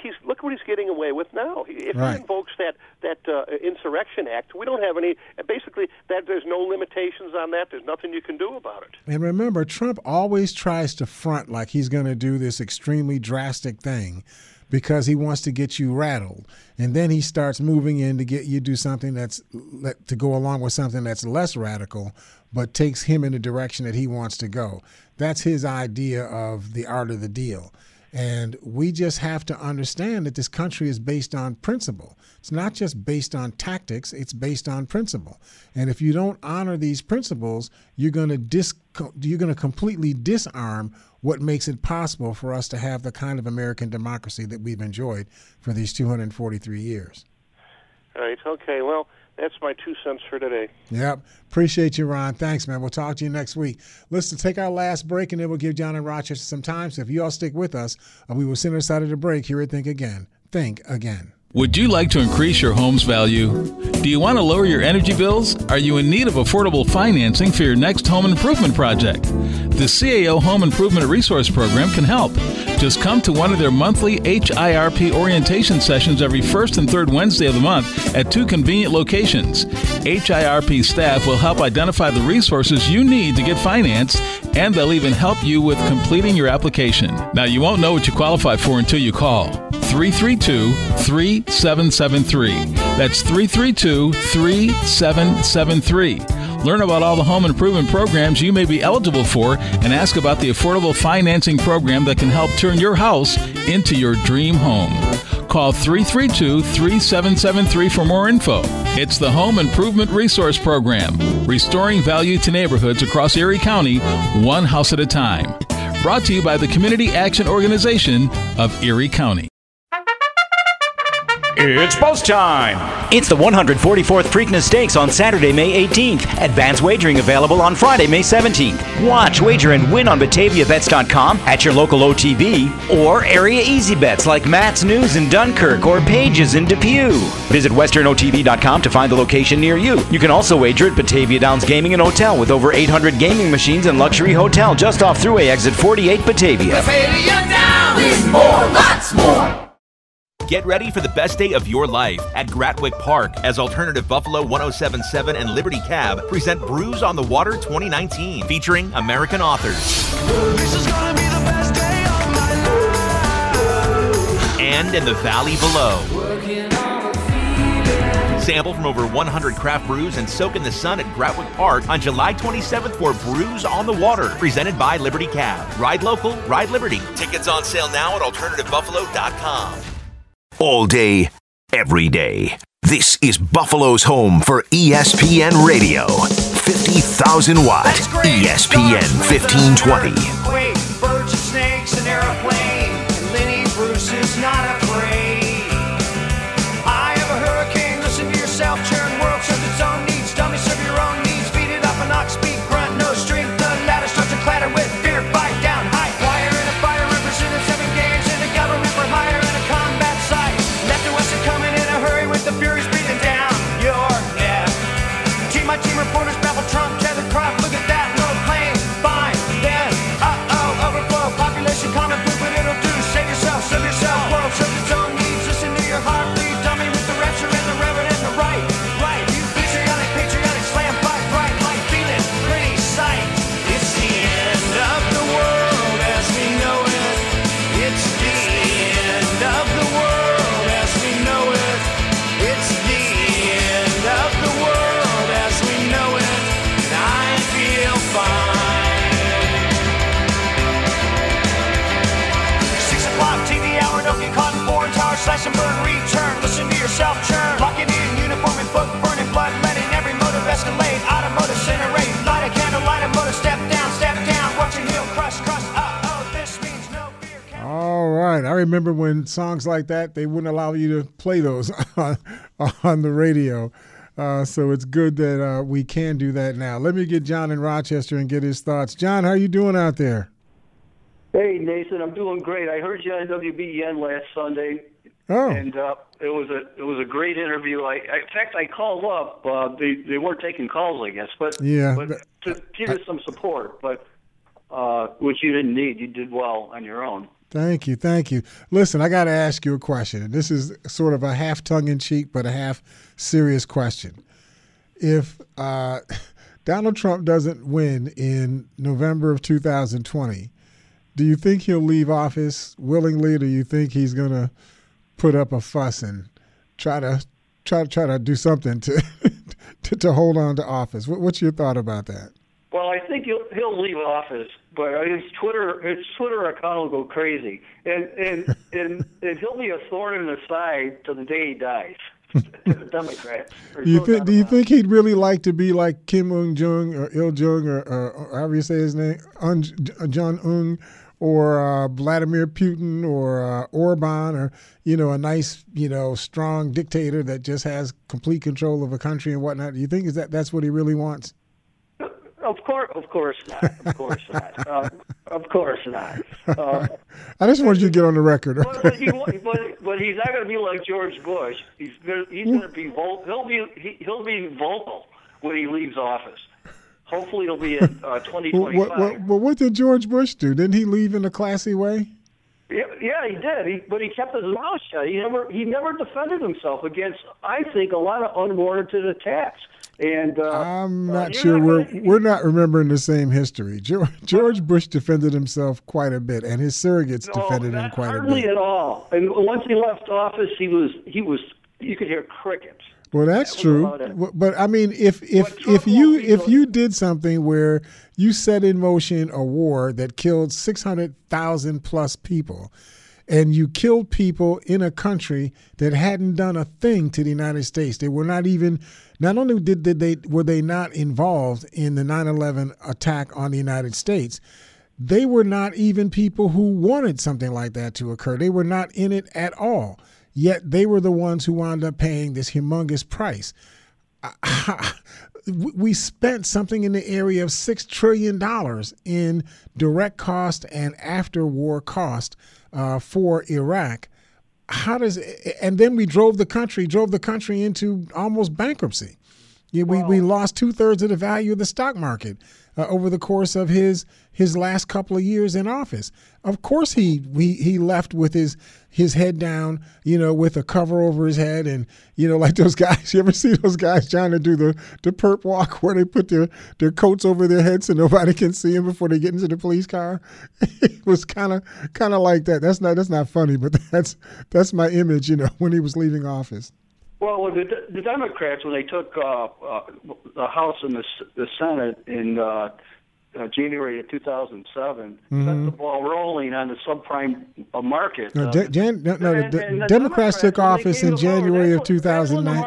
he's look what he's getting away with now. If right. he invokes that, that uh, Insurrection Act, we don't have any, basically, that there's no limitations on that. There's nothing you can do about it. And remember, Trump always tries to front like he's going to do this extremely drastic thing because he wants to get you rattled. And then he starts moving in to get you to do something that's, to go along with something that's less radical, but takes him in the direction that he wants to go. That's his idea of the art of the deal. And we just have to understand that this country is based on principle. It's not just based on tactics, it's based on principle. And if you don't honor these principles, you're going to dis- you're going to completely disarm what makes it possible for us to have the kind of American democracy that we've enjoyed for these two hundred forty-three years. All right. Okay. Well, that's my two cents for today. Yep. Appreciate you, Ron. Thanks, man. We'll talk to you next week. Listen, take our last break, and then we'll give John and Rochester some time. So if you all stick with us, we will send us out of the break here at Think Again. Think Again. Would you like to increase your home's value? Do you want to lower your energy bills? Are you in need of affordable financing for your next home improvement project? The C A O Home Improvement Resource Program can help. Just come to one of their monthly H I R P orientation sessions every first and third Wednesday of the month at two convenient locations. H I R P staff will help identify the resources you need to get financed, and they'll even help you with completing your application. Now, you won't know what you qualify for until you call three three two, three seven seven three. That's three three two, three seven seven three. Learn about all the home improvement programs you may be eligible for and ask about the affordable financing program that can help turn your house into your dream home. Call three three two, three seven seven three for more info. It's the Home Improvement Resource Program, restoring value to neighborhoods across Erie County, one house at a time. Brought to you by the Community Action Organization of Erie County. It's post time. It's the one hundred forty-fourth Preakness Stakes on Saturday, May eighteenth. Advanced wagering available on Friday, May seventeenth. Watch, wager, and win on Batavia Bets dot com, at your local O T B, or area easy bets like Matt's News in Dunkirk or Page's in Depew. Visit western O T B dot com to find the location near you. You can also wager at Batavia Downs Gaming and Hotel with over eight hundred gaming machines and luxury hotel just off Thruway Exit forty-eight, Batavia. Batavia Downs, more, lots more. Get ready for the best day of your life at Gratwick Park as Alternative Buffalo one oh seven point seven and Liberty Cab present Brews on the Water twenty nineteen, featuring American authors. This is gonna be the best day of my life. And In the Valley Below. Sample from over one hundred craft brews and soak in the sun at Gratwick Park on July twenty-seventh for Brews on the Water, presented by Liberty Cab. Ride local, ride Liberty. Tickets on sale now at alternative buffalo dot com. All day, every day. This is Buffalo's home for E S P N Radio. fifty thousand watt E S P N fifteen twenty. Earthquake, birds and snakes and airplane. And Lenny Bruce is not afraid. I have a hurricane. Listen to yourself. Churn world serves its own needs. Dummy serve your own needs. Feed it up an ox. Speak grunt. No strength. The ladder starts to clatter with fear. Bite down. High wire and a fire represented seven games in the government for hire. Slash and burn, return, listen to yourself churn. Locking in, uniform and book, burning blood, letting every motive escalate. Automotive, incinerate, light a candle, light a motor, step down, step down, watch a heel, crush, crush, uh-oh, this means no fear. All right, I remember when songs like that, they wouldn't allow you to play those on, on the radio. Uh, so it's good that uh, we can do that now. Let me get John in Rochester and get his thoughts. John, how are you doing out there? Hey, Nathan, I'm doing great. I heard you on W B E N last Sunday. Oh. And uh, it was a it was a great interview. I, I in fact I called up. Uh, they they weren't taking calls, I guess, but yeah, but to give us some support. But uh, which you didn't need. You did well on your own. Thank you, thank you. Listen, I got to ask you a question. This is sort of a half tongue in cheek, but a half serious question. If uh, Donald Trump doesn't win in November of two thousand twenty, do you think he'll leave office willingly? Or do you think he's going to put up a fuss and try to try to try to do something to to, to hold on to office? What, what's your thought about that? Well, I think he'll he'll leave office, but his Twitter his Twitter account will go crazy, and and and, and he'll be a thorn in the side till the day he dies. To the Democrats. You think, do you think he'd really like to be like Kim Un Jung or Il Jung or, or, or however you say his name, Un, John Un? Or uh, Vladimir Putin or uh, Orban or, you know, a nice, you know, strong dictator that just has complete control of a country and whatnot? Do you think is that that's what he really wants? Of course, of course not. Of course not. Uh, of course not. Uh, I just wanted you to get on the record. but, but, he, but, but he's not going to be like George Bush. He's gonna, he's going to be vol- he'll be he, he'll be vocal when he leaves office. Hopefully, he'll be in uh, twenty twenty-five. What, what, what, what did George Bush do? Didn't he leave in a classy way? Yeah, yeah, he did. He, but he kept his mouth shut. He never he never defended himself against, I think, a lot of unwarranted attacks. And uh, I'm not uh, sure we're gonna, we're not remembering the same history. George, George Bush defended himself quite a bit, and his surrogates no, defended him quite a bit. Hardly at all. And once he left office, he was he was you could hear crickets. Well, that's that true. But I mean, if if if you if you did something where you set in motion a war that killed six hundred thousand plus people, and you killed people in a country that hadn't done a thing to the United States. They were not even, not only did, did they, were they not involved in the nine eleven attack on the United States, they were not even people who wanted something like that to occur. They were not in it at all. Yet they were the ones who wound up paying this humongous price. We spent something in the area of six trillion dollars in direct cost and after war cost Uh, for Iraq. How does it, and then we drove the country, drove the country into almost bankruptcy. We wow. we lost two thirds of the value of the stock market uh, over the course of his his last couple of years in office. Of course, he he he left with his his head down, you know, with a cover over his head, and you know, like those guys. You ever see those guys trying to do the the perp walk where they put their their coats over their heads so nobody can see them before they get into the police car? It was kind of kind of like that. That's not that's not funny, but that's that's my image, you know, when he was leaving office. Well, the, the Democrats, when they took uh, uh, the House and the, the Senate in uh, uh, January of two thousand seven, mm-hmm. set the ball rolling on the subprime uh, market. No, de- Jan- no, no and, the, and the Democrats, Democrats took office in January of two thousand nine.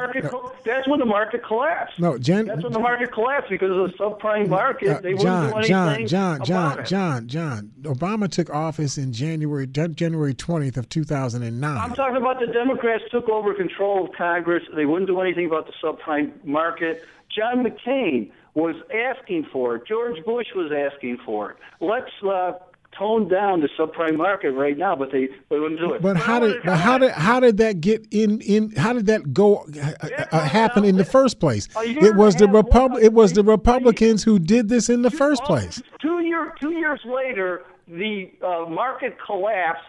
That's when the market collapsed. No, Jan- That's when the market collapsed because of the subprime market. Uh, they John, wouldn't do anything John, John, about John, it. John, John. Obama took office in January, January twentieth of two thousand nine. I'm talking about the Democrats took over control of Congress. They wouldn't do anything about the subprime market. John McCain was asking for it. George Bush was asking for it. Let's uh, tone down the subprime market right now, but they, they wouldn't do it. But how did but how did how did that get in, in how did that go uh, happen in the first place? It was the Repub- it was the Republicans who did this in the first place. Two year two years later, the uh, market collapsed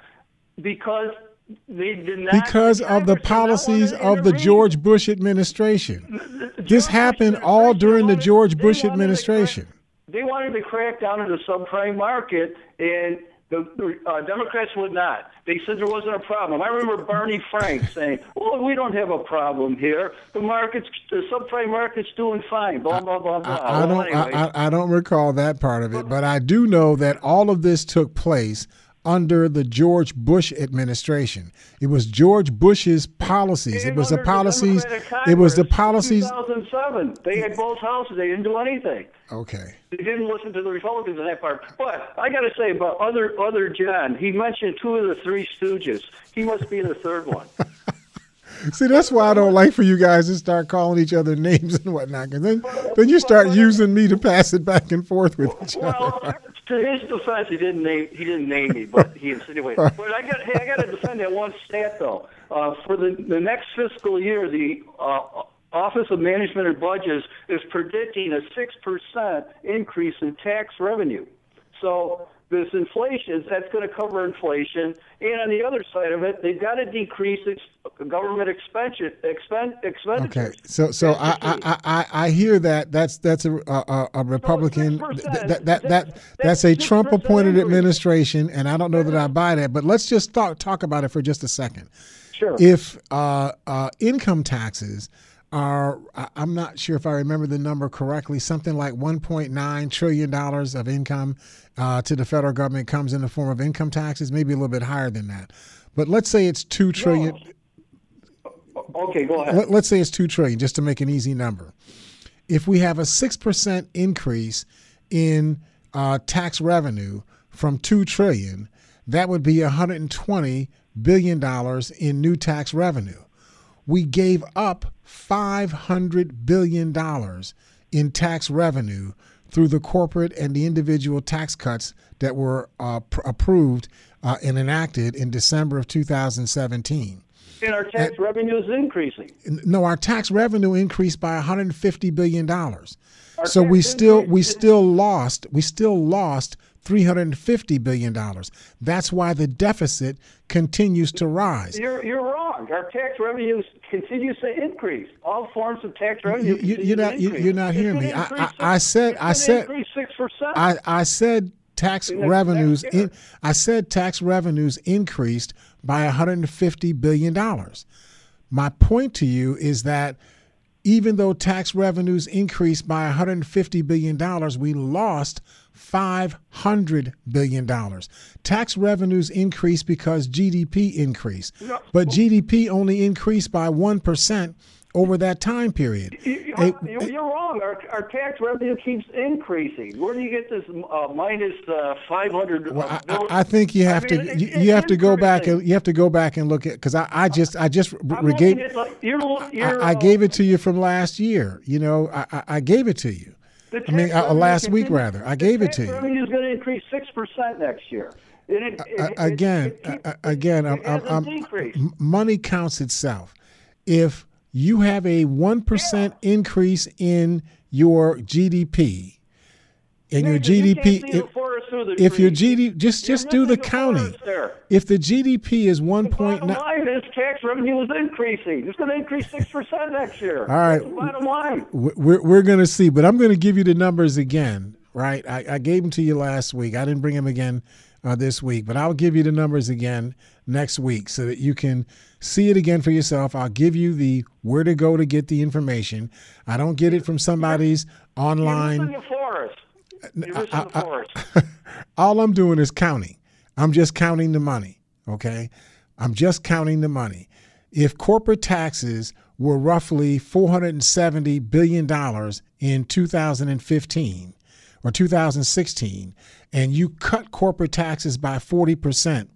because they did not because of the policies of the George Bush administration. This happened all during the George Bush administration. They wanted to crack down on the subprime market, and the uh, Democrats would not. They said there wasn't a problem. I remember Barney Frank saying, well, we don't have a problem here. The market's, the subprime market's doing fine, blah, blah, blah, blah. I, I, well, don't, anyway. I, I don't recall that part of it, but I do know that all of this took place under the George Bush administration. It was George Bush's policies. It was the policies. It was the policies. two thousand seven. They had both houses. They didn't do anything. Okay. They didn't listen to the Republicans on that part. But I got to say about other other John, he mentioned two of the three Stooges. He must be the third one. See, that's why I don't like for you guys to start calling each other names and whatnot, because then, then you start using me to pass it back and forth with each well, other. To his defense, he didn't name he didn't name me, but he insinuated. But I got hey, I got to defend that one stat though. Uh, for the the next fiscal year, the uh, Office of Management and Budgets is predicting a six percent increase in tax revenue. So this inflation, that's going to cover inflation. And on the other side of it, they've got to decrease ex- government expenditure. Expend- expenditures. Okay, so so I, I I I hear that that's that's a a, a Republican so th- that that that that's a Trump appointed administration, and I don't know that I buy that. But let's just talk talk about it for just a second. Sure. If uh, uh, income taxes are, I'm not sure if I remember the number correctly, something like one point nine trillion dollars of income uh, to the federal government comes in the form of income taxes, maybe a little bit higher than that. But let's say it's two trillion dollars. No. Okay, go ahead. Let, let's say it's two trillion dollars, just to make an easy number. If we have a six percent increase in uh, tax revenue from two trillion dollars, that would be one hundred twenty billion dollars in new tax revenue. We gave up five hundred billion dollars in tax revenue through the corporate and the individual tax cuts that were uh, pr- approved uh, and enacted in December of two thousand seventeen. And our tax and, revenue is increasing. No, our tax revenue increased by one hundred fifty billion dollars. Our so we still we still lost we still lost three hundred fifty billion dollars. That's why the deficit continues to rise. You're, you're wrong. Our tax revenues continues to increase. All forms of tax revenue. You, you're not you, you're not hearing me. I, I, I said I said I, I said tax revenues. In, I said tax revenues increased by one hundred fifty billion dollars. My point to you is that even though tax revenues increased by one hundred fifty billion dollars, we lost five hundred billion dollars. Tax revenues increased because G D P increased, no. but G D P only increased by one percent over that time period. You, it, you're it, wrong. Our, our tax revenue keeps increasing. Where do you get this uh, minus uh, five hundred? Well, uh, I, I think you have I mean, to it, you, it, you have to go back and you have to go back and look at because I, I just I just regave like, I, I gave it to you from last year. You know I, I, I gave it to you. I mean uh, last week rather. I gave it to you. The tax revenue is going to increase six percent next year. And it, it, uh, it, again, it keeps, uh, again, it I'm, I'm, I'm, money counts itself. If you have a one percent yeah. increase in your G D P. And no, your G D P, you if, if your G D P, just You're just do the counting. If the G D P is one point nine, bottom line is tax revenue is increasing. It's going to increase six percent next year. All right, that's bottom line. We're we're going to see, but I'm going to give you the numbers again. Right, I, I gave them to you last week. I didn't bring them again uh, this week, but I'll give you the numbers again next week so that you can see it again for yourself. I'll give you the where to go to get the information. I don't get it from somebody's online. You're I, I, I, all I'm doing is counting. I'm just counting the money, okay? I'm just counting the money. If corporate taxes were roughly four hundred seventy billion dollars in two thousand fifteen or two thousand sixteen, and you cut corporate taxes by forty percent,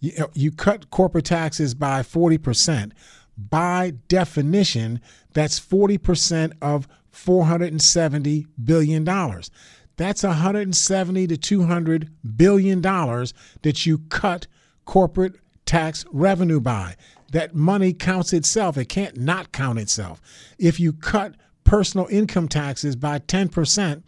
you, you cut corporate taxes by forty percent, by definition, that's forty percent of four hundred seventy billion dollars. That's one hundred seventy to two hundred billion dollars that you cut corporate tax revenue by. That money counts itself. It can't not count itself. If you cut personal income taxes by ten percent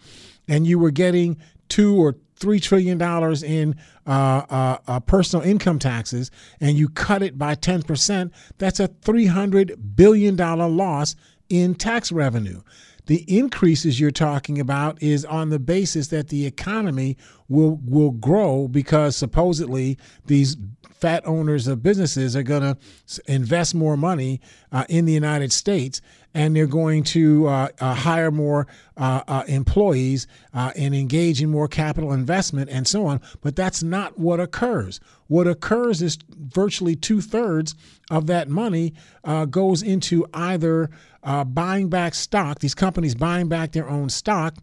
and you were getting two or three trillion dollars in uh, uh, uh, personal income taxes and you cut it by ten percent, that's a three hundred billion dollars loss in tax revenue. The increases you're talking about is on the basis that the economy will will grow because supposedly these fat owners of businesses are going to invest more money uh, in the United States, and they're going to uh, uh, hire more uh, uh, employees uh, and engage in more capital investment and so on. But that's not what occurs. What occurs is virtually two-thirds of that money uh, goes into either uh, buying back stock, these companies buying back their own stock,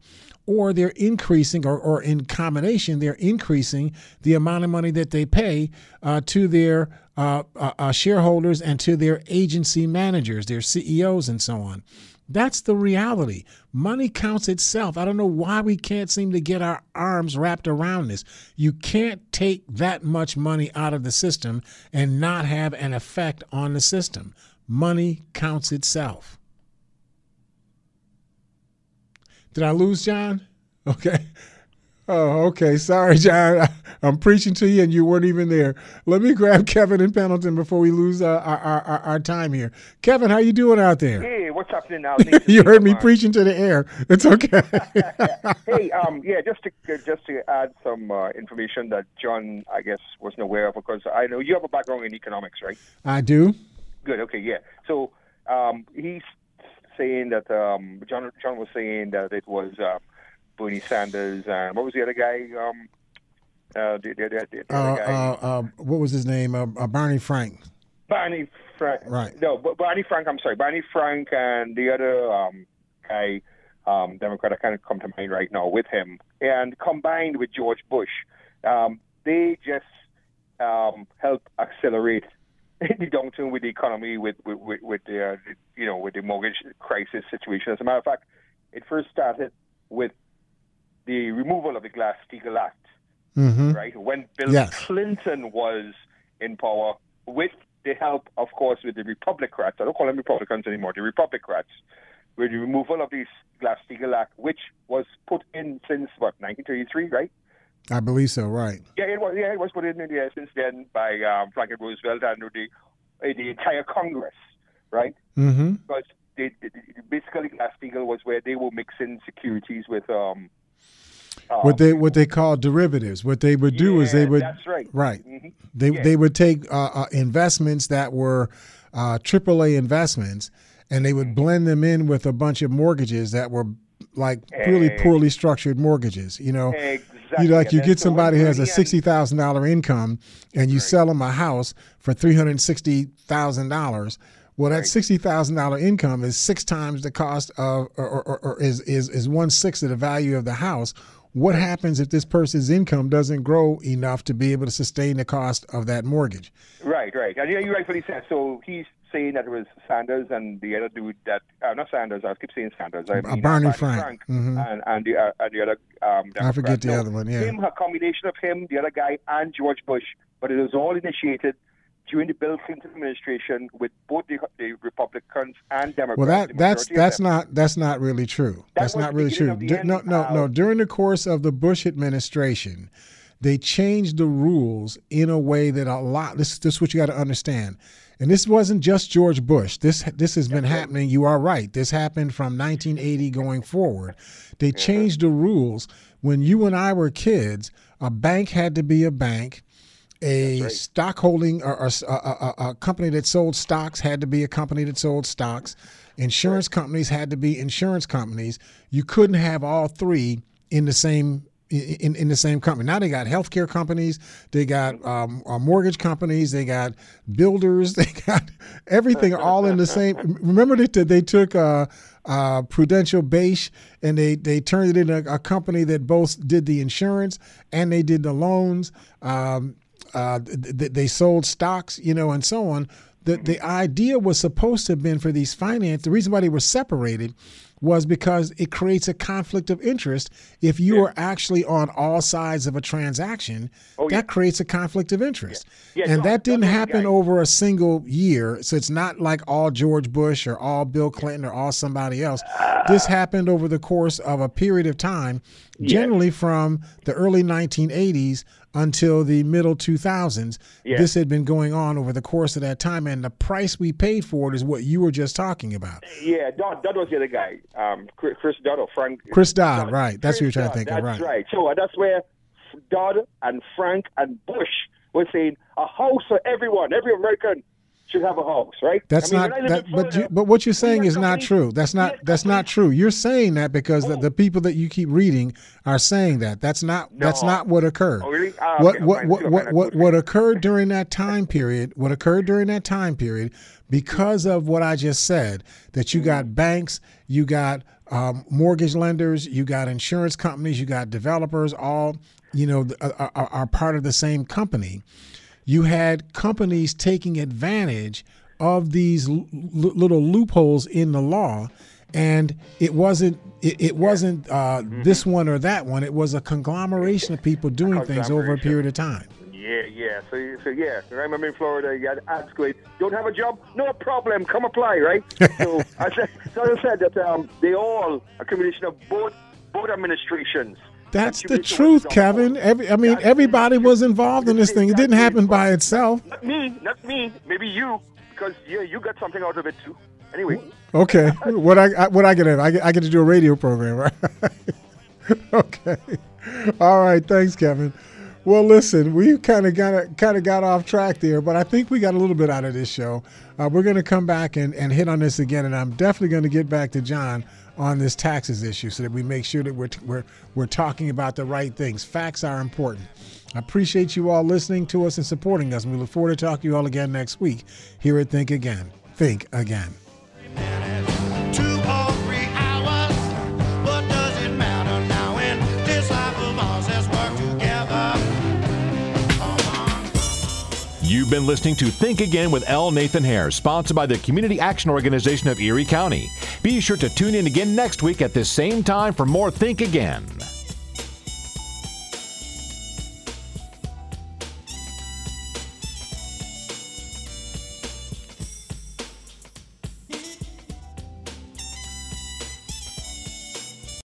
or they're increasing, or, or in combination, they're increasing the amount of money that they pay uh, to their uh, uh, shareholders and to their agency managers, their C E Os and so on. That's the reality. Money counts itself. I don't know why we can't seem to get our arms wrapped around this. You can't take that much money out of the system and not have an effect on the system. Money counts itself. Did I lose John? Okay. Oh, okay. Sorry, John. I'm preaching to you and you weren't even there. Let me grab Kevin in Pendleton before we lose uh, our, our our time here. Kevin, how you doing out there? Hey, what's happening now? You heard me preaching to the air. It's okay. Hey, um, yeah, just to just to add some uh, information that John, I guess, wasn't aware of, because I know you have a background in economics, right? I do. Good. Okay. Yeah. So um, he's saying that um, John John was saying that it was uh, Bernie Sanders and what was the other guy? Um, uh, the, the, the, the other uh, guy? Uh, uh, what was his name? Uh, uh, Barney Frank. Barney Frank. Right. No, but Barney Frank. I'm sorry, Barney Frank and the other um, guy, um, Democrat. I can't come to mind right now with him. And combined with George Bush, um, they just um, help accelerate the downturn with the economy, with with with the uh, you know with the mortgage crisis situation. As a matter of fact, it first started with the removal of the Glass-Steagall Act, mm-hmm. right? When Bill yes. Clinton was in power, with the help, of course, with the Republicrats. I don't call them Republicans anymore, the Republicrats, with the removal of the Glass-Steagall Act, which was put in since, what, nineteen thirty-three, right? I believe so, right. Yeah, it was, yeah, it was put in yeah, since then by um, Franklin Roosevelt and the, uh, the entire Congress, right? Mm-hmm. Because they, they, basically Glass-Steagall was where they were mixing securities with... Um, Um, what they what they call derivatives. What they would do yeah, is they would that's right. Right. Mm-hmm. They yeah. they would take uh, uh, investments that were uh, triple A investments, and they would mm-hmm. blend them in with a bunch of mortgages that were like hey. really poorly structured mortgages. You know, exactly. you like you get somebody who has a sixty thousand dollar income, and you right. sell them a house for three hundred sixty thousand dollars. Well, that sixty thousand dollars income is six times the cost of, or, or, or is, is, is one-sixth of the value of the house. What happens if this person's income doesn't grow enough to be able to sustain the cost of that mortgage? Right, right. And you rightfully said, so he's saying that it was Sanders and the other dude that, uh, not Sanders, I keep saying Sanders. I mean, Barney, Barney Frank. Frank mm-hmm. and, and, the, uh, and the other. Um, I forget the no, other one, yeah. Him, a combination of him, the other guy, and George Bush, but it was all initiated during the Bill Clinton administration, with both the, the Republicans and Democrats. Well, that that's that's not that's not really true. That that's not really true. Du- no, no, no. During the course of the Bush administration, they changed the rules in a way that a lot. This this is what you got to understand. And this wasn't just George Bush. This this has been happening. You are right. This happened from nineteen eighty going forward. They changed the rules. When you and I were kids, a bank had to be a bank. A right. stock holding or, or a, a, a company that sold stocks had to be a company that sold stocks. Insurance right. companies had to be insurance companies. You couldn't have all three in the same in, in the same company. Now they got healthcare companies, they got um, mortgage companies, they got builders, they got everything all in the same. Remember that they, they took uh, uh, Prudential Base and they they turned it into a company that both did the insurance and they did the loans. Um, Uh, th- they sold stocks, you know, and so on. The, the idea was supposed to have been for these finance. The reason why they were separated was because it creates a conflict of interest. If you yeah. are actually on all sides of a transaction, oh, that yeah. creates a conflict of interest. Yeah. Yeah, and no, that didn't happen over a single year. So it's not like all George Bush or all Bill Clinton or all somebody else. Uh, this happened over the course of a period of time, generally yeah. from the early nineteen eighties until the middle two thousands. Yeah. This had been going on over the course of that time, and the price we paid for it is what you were just talking about. Yeah, Dodd, Dodd was the other guy. Um, Chris Dodd or Frank. Chris Dodd, Dodd. right. That's Chris what you're trying Dodd, to think of, right. That's right. So uh, that's where Dodd and Frank and Bush were saying, a house for everyone, every American should have a house, right? That's I mean, not, that, but you, but what you're saying is not true. That's not, that's not true. You're saying that because oh. the, the people that you keep reading are saying that. That's not, no. that's not what occurred. Oh, really? uh, what, okay, what, what, what, what, what, what occurred during that time period, what occurred during that time period, because of what I just said, that you mm-hmm. got banks, you got um, mortgage lenders, you got insurance companies, you got developers, all, you know, are, are, are part of the same company. You had companies taking advantage of these l- little loopholes in the law, and it wasn't it, it wasn't uh, mm-hmm. this one or that one. It was a conglomeration of people doing things over a period of time. Yeah, yeah. So, so yeah. I remember in Florida, you had ads going, "Don't have a job? No problem. Come apply." Right. So I said, so I said that um, they all a combination of both both administrations. That's the truth, Kevin. Every, I mean, everybody was involved in this thing. It didn't happen by itself. Not me, not me. Maybe you, because yeah, you got something out of it too. Anyway. Okay. What I what I get at? I get, I get to do a radio program, right? Okay. All right. Thanks, Kevin. Well, listen, we kind of got kind of got off track there, but I think we got a little bit out of this show. Uh, we're going to come back and, and hit on this again, and I'm definitely going to get back to John on this taxes issue so that we make sure that we're t- we're we're talking about the right things. Facts are important. I appreciate you all listening to us and supporting us, and we look forward to talking to you all again next week here at Think Again. Think Again. You've been listening to Think Again with L. Nathan Hare, sponsored by the Community Action Organization of Erie County. Be sure to tune in again next week at this same time for more Think Again.